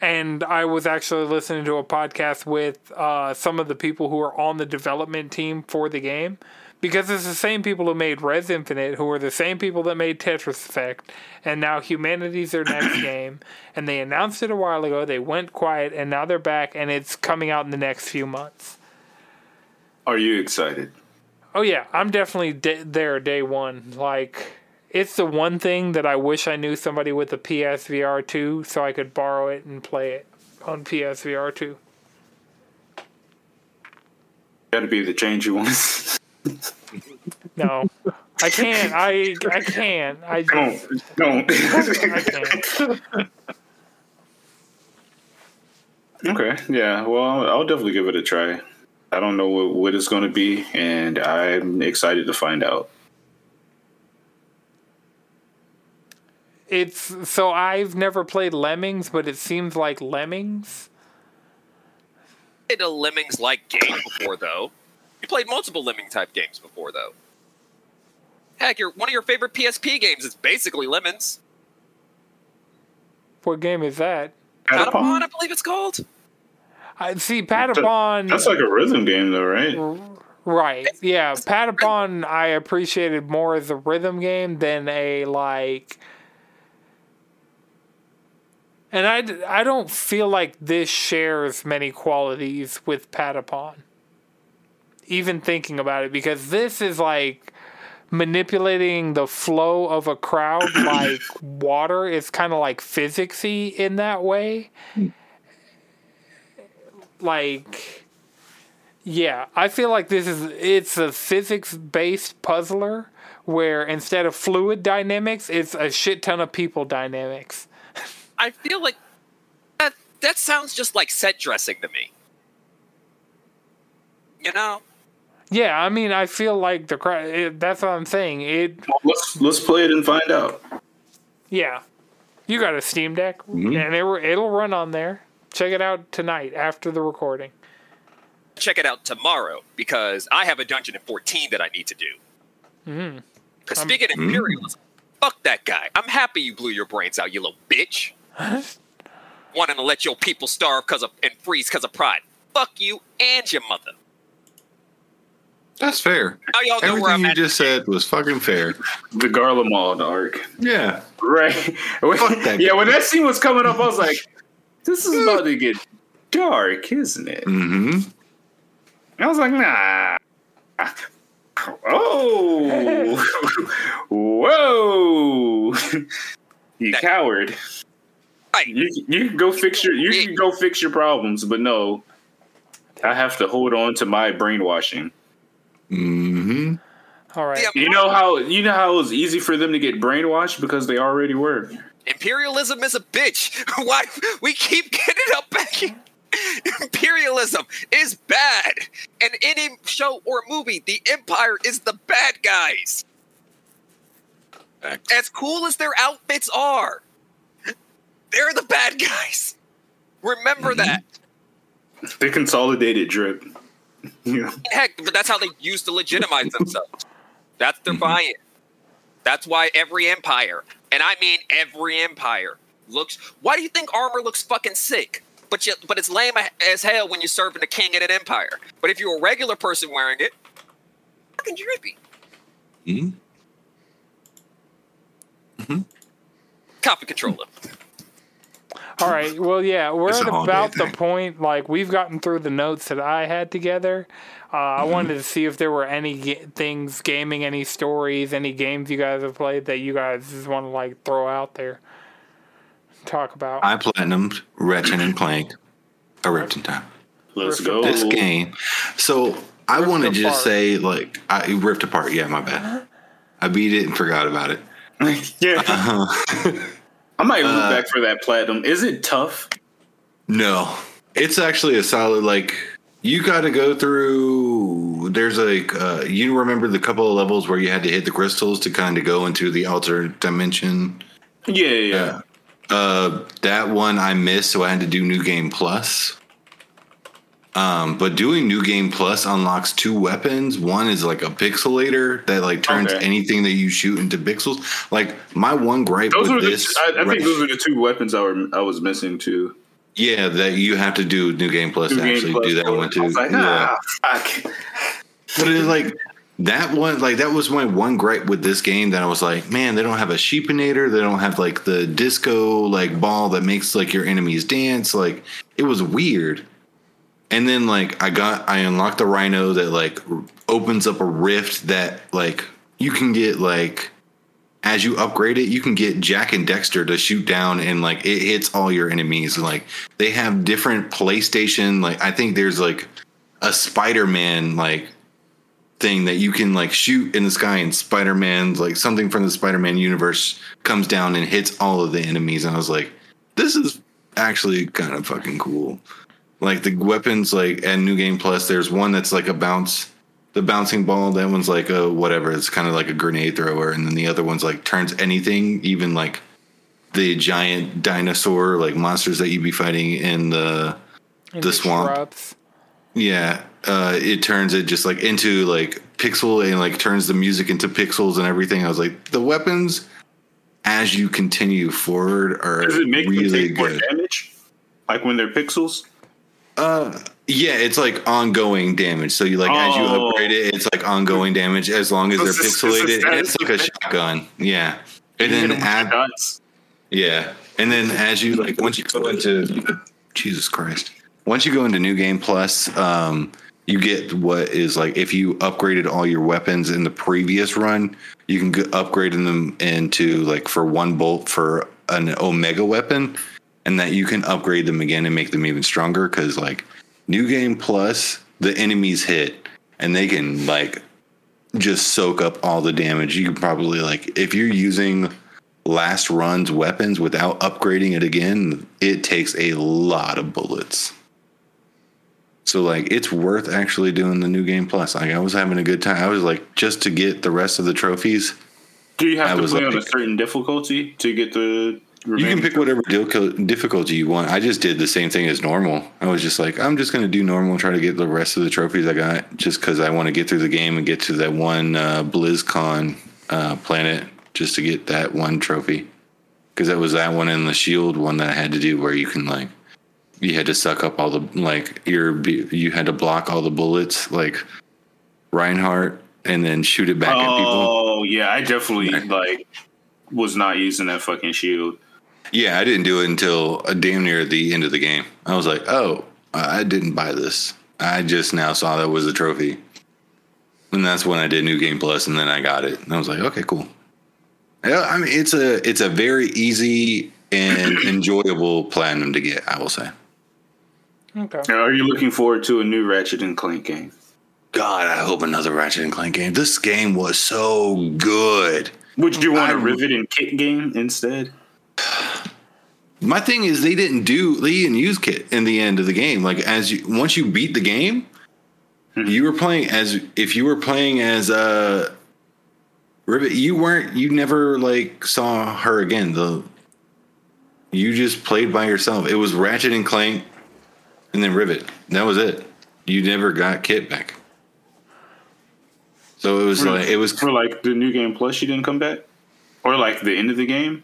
And I was actually listening to a podcast with uh, some of the people who are on the development team for the game. Because it's the same people who made Res Infinite, who were the same people that made Tetris Effect, and now Humanity's their next game. And they announced it a while ago, they went quiet, and now they're back, and it's coming out in the next few months. Are you excited? Oh yeah, I'm definitely de- there day one. Like, it's the one thing that I wish I knew somebody with a P S V R two so I could borrow it and play it on P S V R two. Gotta be the change you want. No, I can't. I I can't. I just, don't. Don't. I can't. Okay. Yeah. Well, I'll definitely give it a try. I don't know what, what it's going to be, and I'm excited to find out. It's so I've never played Lemmings, but it seems like Lemmings. I played a Lemmings-like game before, though. You played multiple Lemming-type games before, though. Heck, your, one of your favorite P S P games is basically Lemmings. What game is that? Patapon, Patapon I believe it's called. I see, Patapon... That's like a rhythm game, though, right? R- right, yeah. Patapon I appreciated more as a rhythm game than a, like... And I, I don't feel like this shares many qualities with Patapon. Even thinking about it, because this is like manipulating the flow of a crowd like water. It's kind of like physicsy in that way. Like, yeah, I feel like this is it's a physics-based puzzler where instead of fluid dynamics, it's a shit ton of people dynamics. I feel like that, that sounds just like set dressing to me. You know. Yeah, I mean, I feel like the crowd... That's what I'm saying. It. Let's let's play it and find out. Yeah. You got a Steam Deck, mm-hmm. and it, it'll run on there. Check it out tonight after the recording. Check it out tomorrow, because I have a dungeon at fourteen that I need to do. Mm-hmm. Because speaking of imperialism, mm-hmm. fuck that guy. I'm happy you blew your brains out, you little bitch. Wanting to let your people starve cause of, and freeze because of pride. Fuck you and your mother. That's fair. Now y'all know Everything where I'm you at. Just said was fucking fair. The Garlemald arc. Yeah. Right. Fuck that yeah, guy. When that scene was coming up, I was like, this is about to get dark, isn't it? Mm-hmm. I was like, nah. Oh. Whoa. You that, coward. I, you, you can go fix your you can go fix your problems, but no. I have to hold on to my brainwashing. Mm-hmm. All right. You know how you know how it was easy for them to get brainwashed because they already were. Imperialism is a bitch. Why we keep getting up back here? Imperialism is bad. In any show or movie, the Empire is the bad guys. Thanks. As cool as their outfits are, they're the bad guys. Remember mm-hmm. that. They consolidated drip. Yeah. Heck, but that's how they used to legitimize themselves. That's their buy-in. That's why every empire, and I mean every empire, looks... Why do you think armor looks fucking sick? But you, but it's lame as hell when you're serving a king in an empire. But if you're a regular person wearing it, fucking drippy. Mm-hmm. Mm-hmm. Copy controller. All right. Well, yeah, we're it's at about the point, like, we've gotten through the notes that I had together. Uh, mm-hmm. I wanted to see if there were any ga- things, gaming, any stories, any games you guys have played that you guys just want to, like, throw out there. Talk about. I platinumed Ratchet and Clank. A Rift in Time. Let's go. This game. So I want to just say, like, I Rift Apart. Yeah, my bad. Uh-huh. I beat it and forgot about it. Yeah. Uh-huh. I might look uh, back for that platinum. Is it tough? No. It's actually a solid, like, you got to go through, there's like, uh, you remember the couple of levels where you had to hit the crystals to kind of go into the alternate dimension? Yeah, yeah, yeah. Uh, Uh, that one I missed, so I had to do New Game Plus. Um, but doing New Game Plus unlocks two weapons. One is like a pixelator that like turns okay. anything that you shoot into pixels. Like my one gripe those with this, the, I, I right, think those are the two weapons I, were, I was missing too. Yeah, that you have to do New Game Plus New to Game actually Plus do that one too. I was like, nah, yeah. fuck. But it's like. That one, like, that was my one gripe with this game that I was like, man, they don't have a sheepinator. They don't have, like, the disco, like, ball that makes, like, your enemies dance. Like, it was weird. And then, like, I got, I unlocked the rhino that, like, opens up a rift that, like, you can get, like, as you upgrade it, you can get Jack and Dexter to shoot down and, like, it hits all your enemies. And, like, they have different PlayStation, like, I think there's, like, a Spider-Man, like, thing that you can like shoot in the sky and Spider-Man's like something from the Spider-Man universe comes down and hits all of the enemies. And I was like, this is actually kind of fucking cool. Like the weapons, like at New Game Plus, there's one that's like a bounce, the bouncing ball. That one's like a whatever. It's kind of like a grenade thrower. And then the other one's like turns anything, even like the giant dinosaur, like monsters that you'd be fighting in the, in the, the swamp. Shrubs. Yeah. Uh, it turns it just like into like pixel and like turns the music into pixels and everything. I was like, the weapons as you continue forward are Does it make really them take good more damage, like when they're pixels. Uh, yeah, it's like ongoing damage. So you like oh. as you upgrade it, it's like ongoing damage as long as they're pixelated. And it's like a shotgun, yeah. And then add, yeah, and then as you like once you go into Jesus Christ, once you go into New Game Plus, um. You get what is like if you upgraded all your weapons in the previous run, you can g- upgrade them into like for one bolt for an Omega weapon, and that you can upgrade them again and make them even stronger. Because like New Game Plus, the enemies hit and they can like just soak up all the damage. You can probably like if you're using last run's weapons without upgrading it again, it takes a lot of bullets. So, like, it's worth actually doing the New Game Plus. Like, I was having a good time. I was, like, just to get the rest of the trophies. Do you have I to play like, on a certain difficulty to get the... You can pick whatever difficulty you want. I just did the same thing as normal. I was just like, I'm just going to do normal, try to get the rest of the trophies I got, just because I want to get through the game and get to that one uh, BlizzCon uh, planet just to get that one trophy. Because that was that one in the Shield one that I had to do where you can, like, you had to suck up all the, like, your, you had to block all the bullets, like, Reinhardt, and then shoot it back oh, at people. Oh, yeah, I definitely, like, was not using that fucking shield. Yeah, I didn't do it until damn near the end of the game. I was like, oh, I didn't buy this. I just now saw that was a trophy. And that's when I did New Game Plus, and then I got it. And I was like, okay, cool. Yeah, I mean, it's a, it's a very easy and enjoyable platinum to get, I will say. Okay. Are you looking forward to a new Ratchet and Clank game? God, I hope another Ratchet and Clank game. This game was so good. Would you want I, a Rivet and Kit game instead? My thing is they didn't do they didn't use Kit in the end of the game. Like as you once you beat the game, mm-hmm. you were playing as if you were playing as uh Rivet. You weren't. You never like saw her again. The you just played by yourself. It was Ratchet and Clank. And then Rivet. That was it. You never got Kit back. So it was for, like it was for like the New Game Plus. She didn't come back, or like the end of the game.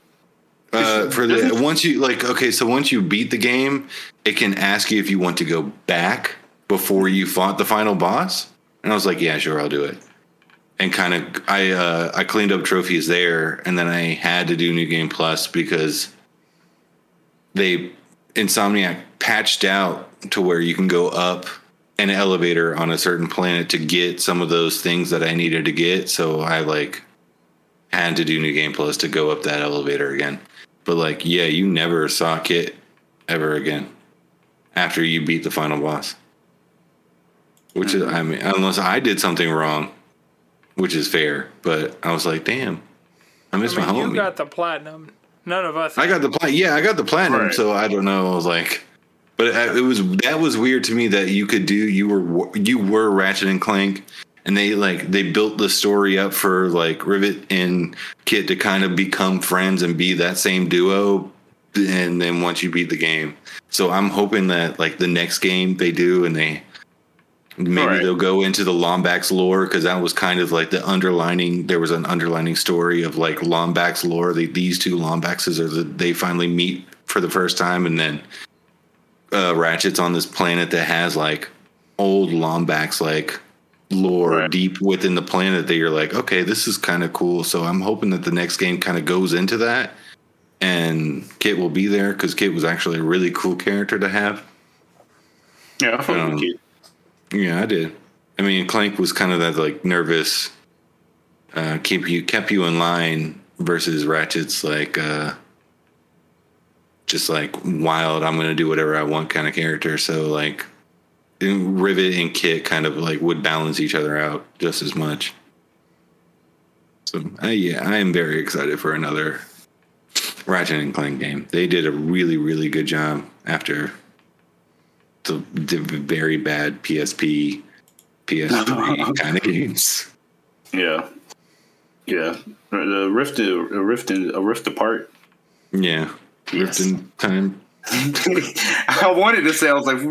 Uh, for the once you like okay, so once you beat the game, it can ask you if you want to go back before you fought the final boss. And I was like, yeah, sure, I'll do it. and kind of I uh, I cleaned up trophies there, and then I had to do New Game Plus because they Insomniac patched out to where you can go up an elevator on a certain planet to get some of those things that I needed to get. So I like had to do New Game Plus to go up that elevator again. But like, yeah, you never saw Kit ever again after you beat the final boss. Which is, I mean, unless I did something wrong, which is fair. But I was like, damn, I missed I mean, my homie. You got the platinum. None of us. I got the platinum. Yeah, I got the platinum. Right. So I don't know. I was like, but it was that was weird to me that you could do. You were you were Ratchet and Clank, and they like they built the story up for like Rivet and Kit to kind of become friends and be that same duo. And then once you beat the game, so I'm hoping that like the next game they do and they. Maybe right. they'll go into the Lombax lore, because that was kind of like the underlining. There was an underlining story of like Lombax lore. They, these two Lombaxes are the, they finally meet for the first time, and then uh, Ratchet's on this planet that has like old Lombax like lore right. deep within the planet. That you're like, okay, this is kind of cool. So I'm hoping that the next game kind of goes into that, and Kit will be there because Kit was actually a really cool character to have. Yeah, I thought um, Kit. Yeah, I did. I mean, Clank was kind of that like nervous, uh, keep you kept you in line versus Ratchet's like uh, just like wild. I'm gonna do whatever I want kind of character. So like Rivet and Kit kind of like would balance each other out just as much. So uh, yeah, I am very excited for another Ratchet and Clank game. They did a really really good job after. The, the very bad P S P, P S three kind of games. Yeah, yeah. The Rift, a Rift, a Rift Apart. Yeah, yes. Rift in Time. I wanted to say I was like,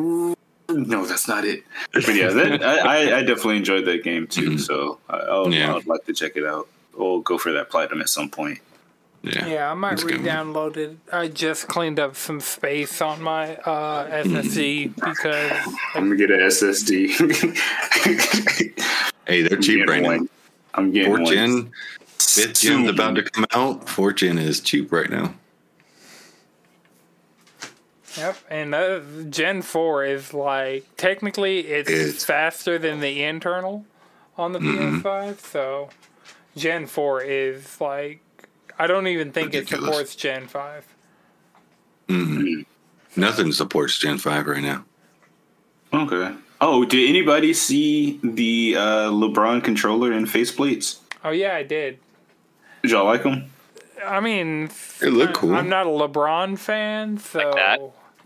no, that's not it. But yeah, that, I, I definitely enjoyed that game too. Mm-hmm. So I'll, yeah. I'd like to check it out. We'll go for that platinum at some point. Yeah, yeah, I might re-download it. I just cleaned up some space on my uh, S S D because... Like, I'm going to get an S S D. Hey, they're I'm cheap right one. now. I'm getting fourth one. Gen, fifth gen's about to come out. fourth gen is cheap right now. Yep, and uh, Gen four is like... Technically, it's, it's faster than the internal on the mm-hmm. P S five, so Gen four is like... I don't even think Ridiculous. It supports Gen five. Mm-hmm. Nothing supports Gen five right now. Okay. Oh, did anybody see the uh, LeBron controller and faceplates? Oh, yeah, I did. Did y'all like them? I mean, it looked cool. I'm not a LeBron fan, so... Like that.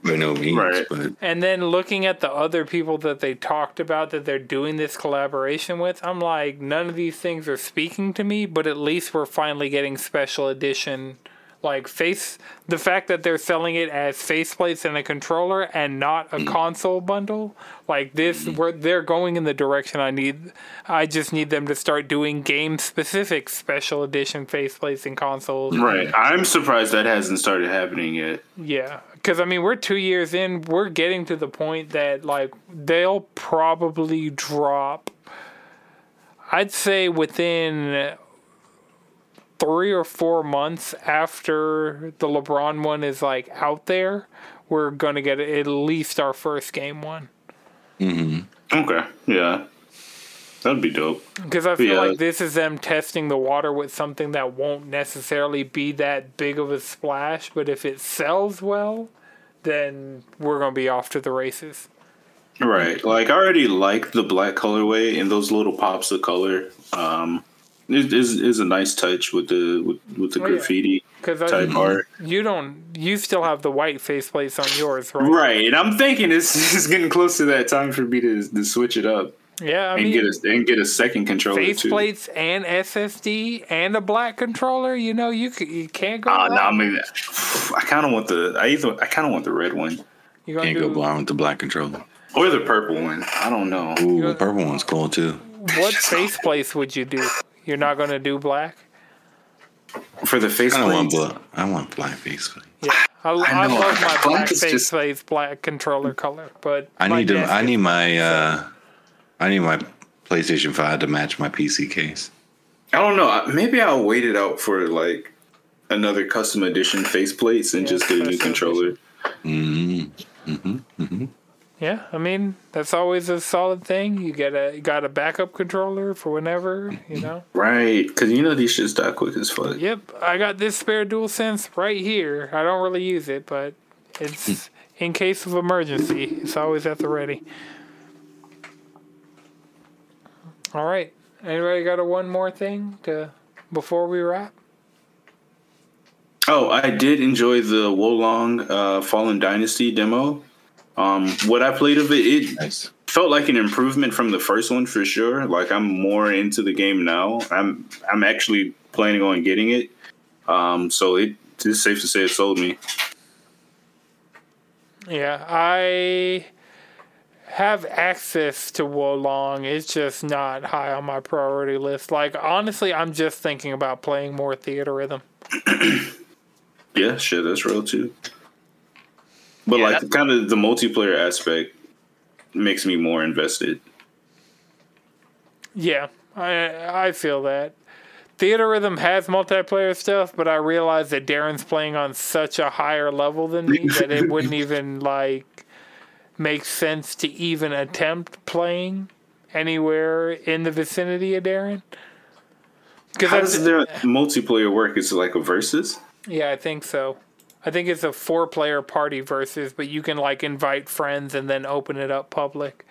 By no means, right. but... And then looking at the other people that they talked about that they're doing this collaboration with, I'm like, none of these things are speaking to me, but at least we're finally getting special edition, like, face... The fact that they're selling it as faceplates and a controller and not a mm. console bundle, like, this, mm. we're, they're going in the direction I need. I just need them to start doing game-specific special edition faceplates and consoles. Right. I'm surprised that hasn't started happening yet. Yeah. Because, I mean, we're two years in. We're getting to the point that, like, they'll probably drop, I'd say, within three or four months after the LeBron one is, like, out there, we're going to get at least our first game one. Mm-hmm. Okay. Yeah. That'd be dope. Because I feel yeah. like this is them testing the water with something that won't necessarily be that big of a splash, but if it sells well, then we're going to be off to the races. Right. Like, I already like the black colorway and those little pops of color. Um, it is is a nice touch with the with, with the oh, graffiti yeah. type I mean, art. You don't. You still have the white faceplates on yours, right? Right. And I'm thinking it's, it's getting close to that time for me to, to switch it up. Yeah, I and mean, get a, and get a second controller face too. Faceplates and S S D and a black controller. You know, you c- you can't go. Uh, no, nah, I mean, I kind of want the I either I kind of want the red one. You can't do, go blind with the black controller or the purple one. I don't know. Ooh, the purple one's cool too. What faceplates would you do? You're not gonna do black for the faceplate. I want black. I want black faceplate. Yeah, I, I, I love my black faceplate, just... black controller color. But I need to. Guess, I need my. Uh, I need my PlayStation five to match my P C case. I don't know. Maybe I'll wait it out for like another custom edition faceplates and yeah, just get a new controller. Mm-hmm. Mm-hmm. Mm-hmm. Yeah, I mean, that's always a solid thing. You get a you got a backup controller for whenever, you know? Right, because you know these shits die quick as fuck. Yep, I got this spare DualSense right here. I don't really use it, but it's in case of emergency. It's always at the ready. All right, anybody got a one more thing to before we wrap? Oh, I did enjoy the Wo Long uh, Fallen Dynasty demo. Um, what I played of it, it nice. felt like an improvement from the first one for sure. Like I'm more into the game now. I'm I'm actually planning on getting it. Um, so it, it's safe to say it sold me. Yeah, I have access to Wo Long. It's just not high on my priority list. Like honestly, I'm just thinking about playing more Theatrhythm. Yeah, shit, that's real too. But, yeah, like, kind of the multiplayer aspect makes me more invested. Yeah, I I feel that. Theatrhythm has multiplayer stuff, but I realize that Darren's playing on such a higher level than me that it wouldn't even, like, make sense to even attempt playing anywhere in the vicinity of Darren. How does their multiplayer work? Is it like a versus? Yeah, I think so. I think it's a four-player party versus, but you can, like, invite friends and then open it up public.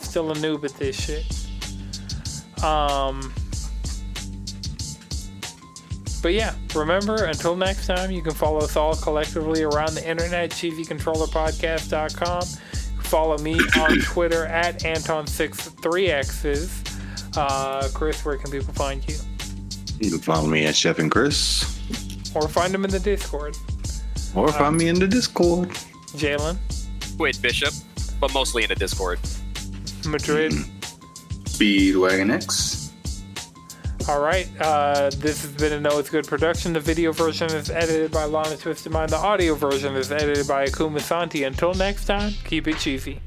Still a noob at this shit. Um, but, yeah, remember, until next time, you can follow us all collectively around the internet, cheesy controller podcast dot com. Follow me on Twitter at Anton six three X's. Uh, Chris, where can people find you? You can follow me at Chef and Chris, or find him in the Discord, or um, find me in the Discord. Jalen, wait, Bishop, but mostly in the Discord. Madrid, Speedwagon X. All right, uh, this has been a No It's Good production. The video version is edited by Lana Twisted Mind. The audio version is edited by Akuma Santi. Until next time, keep it cheesy.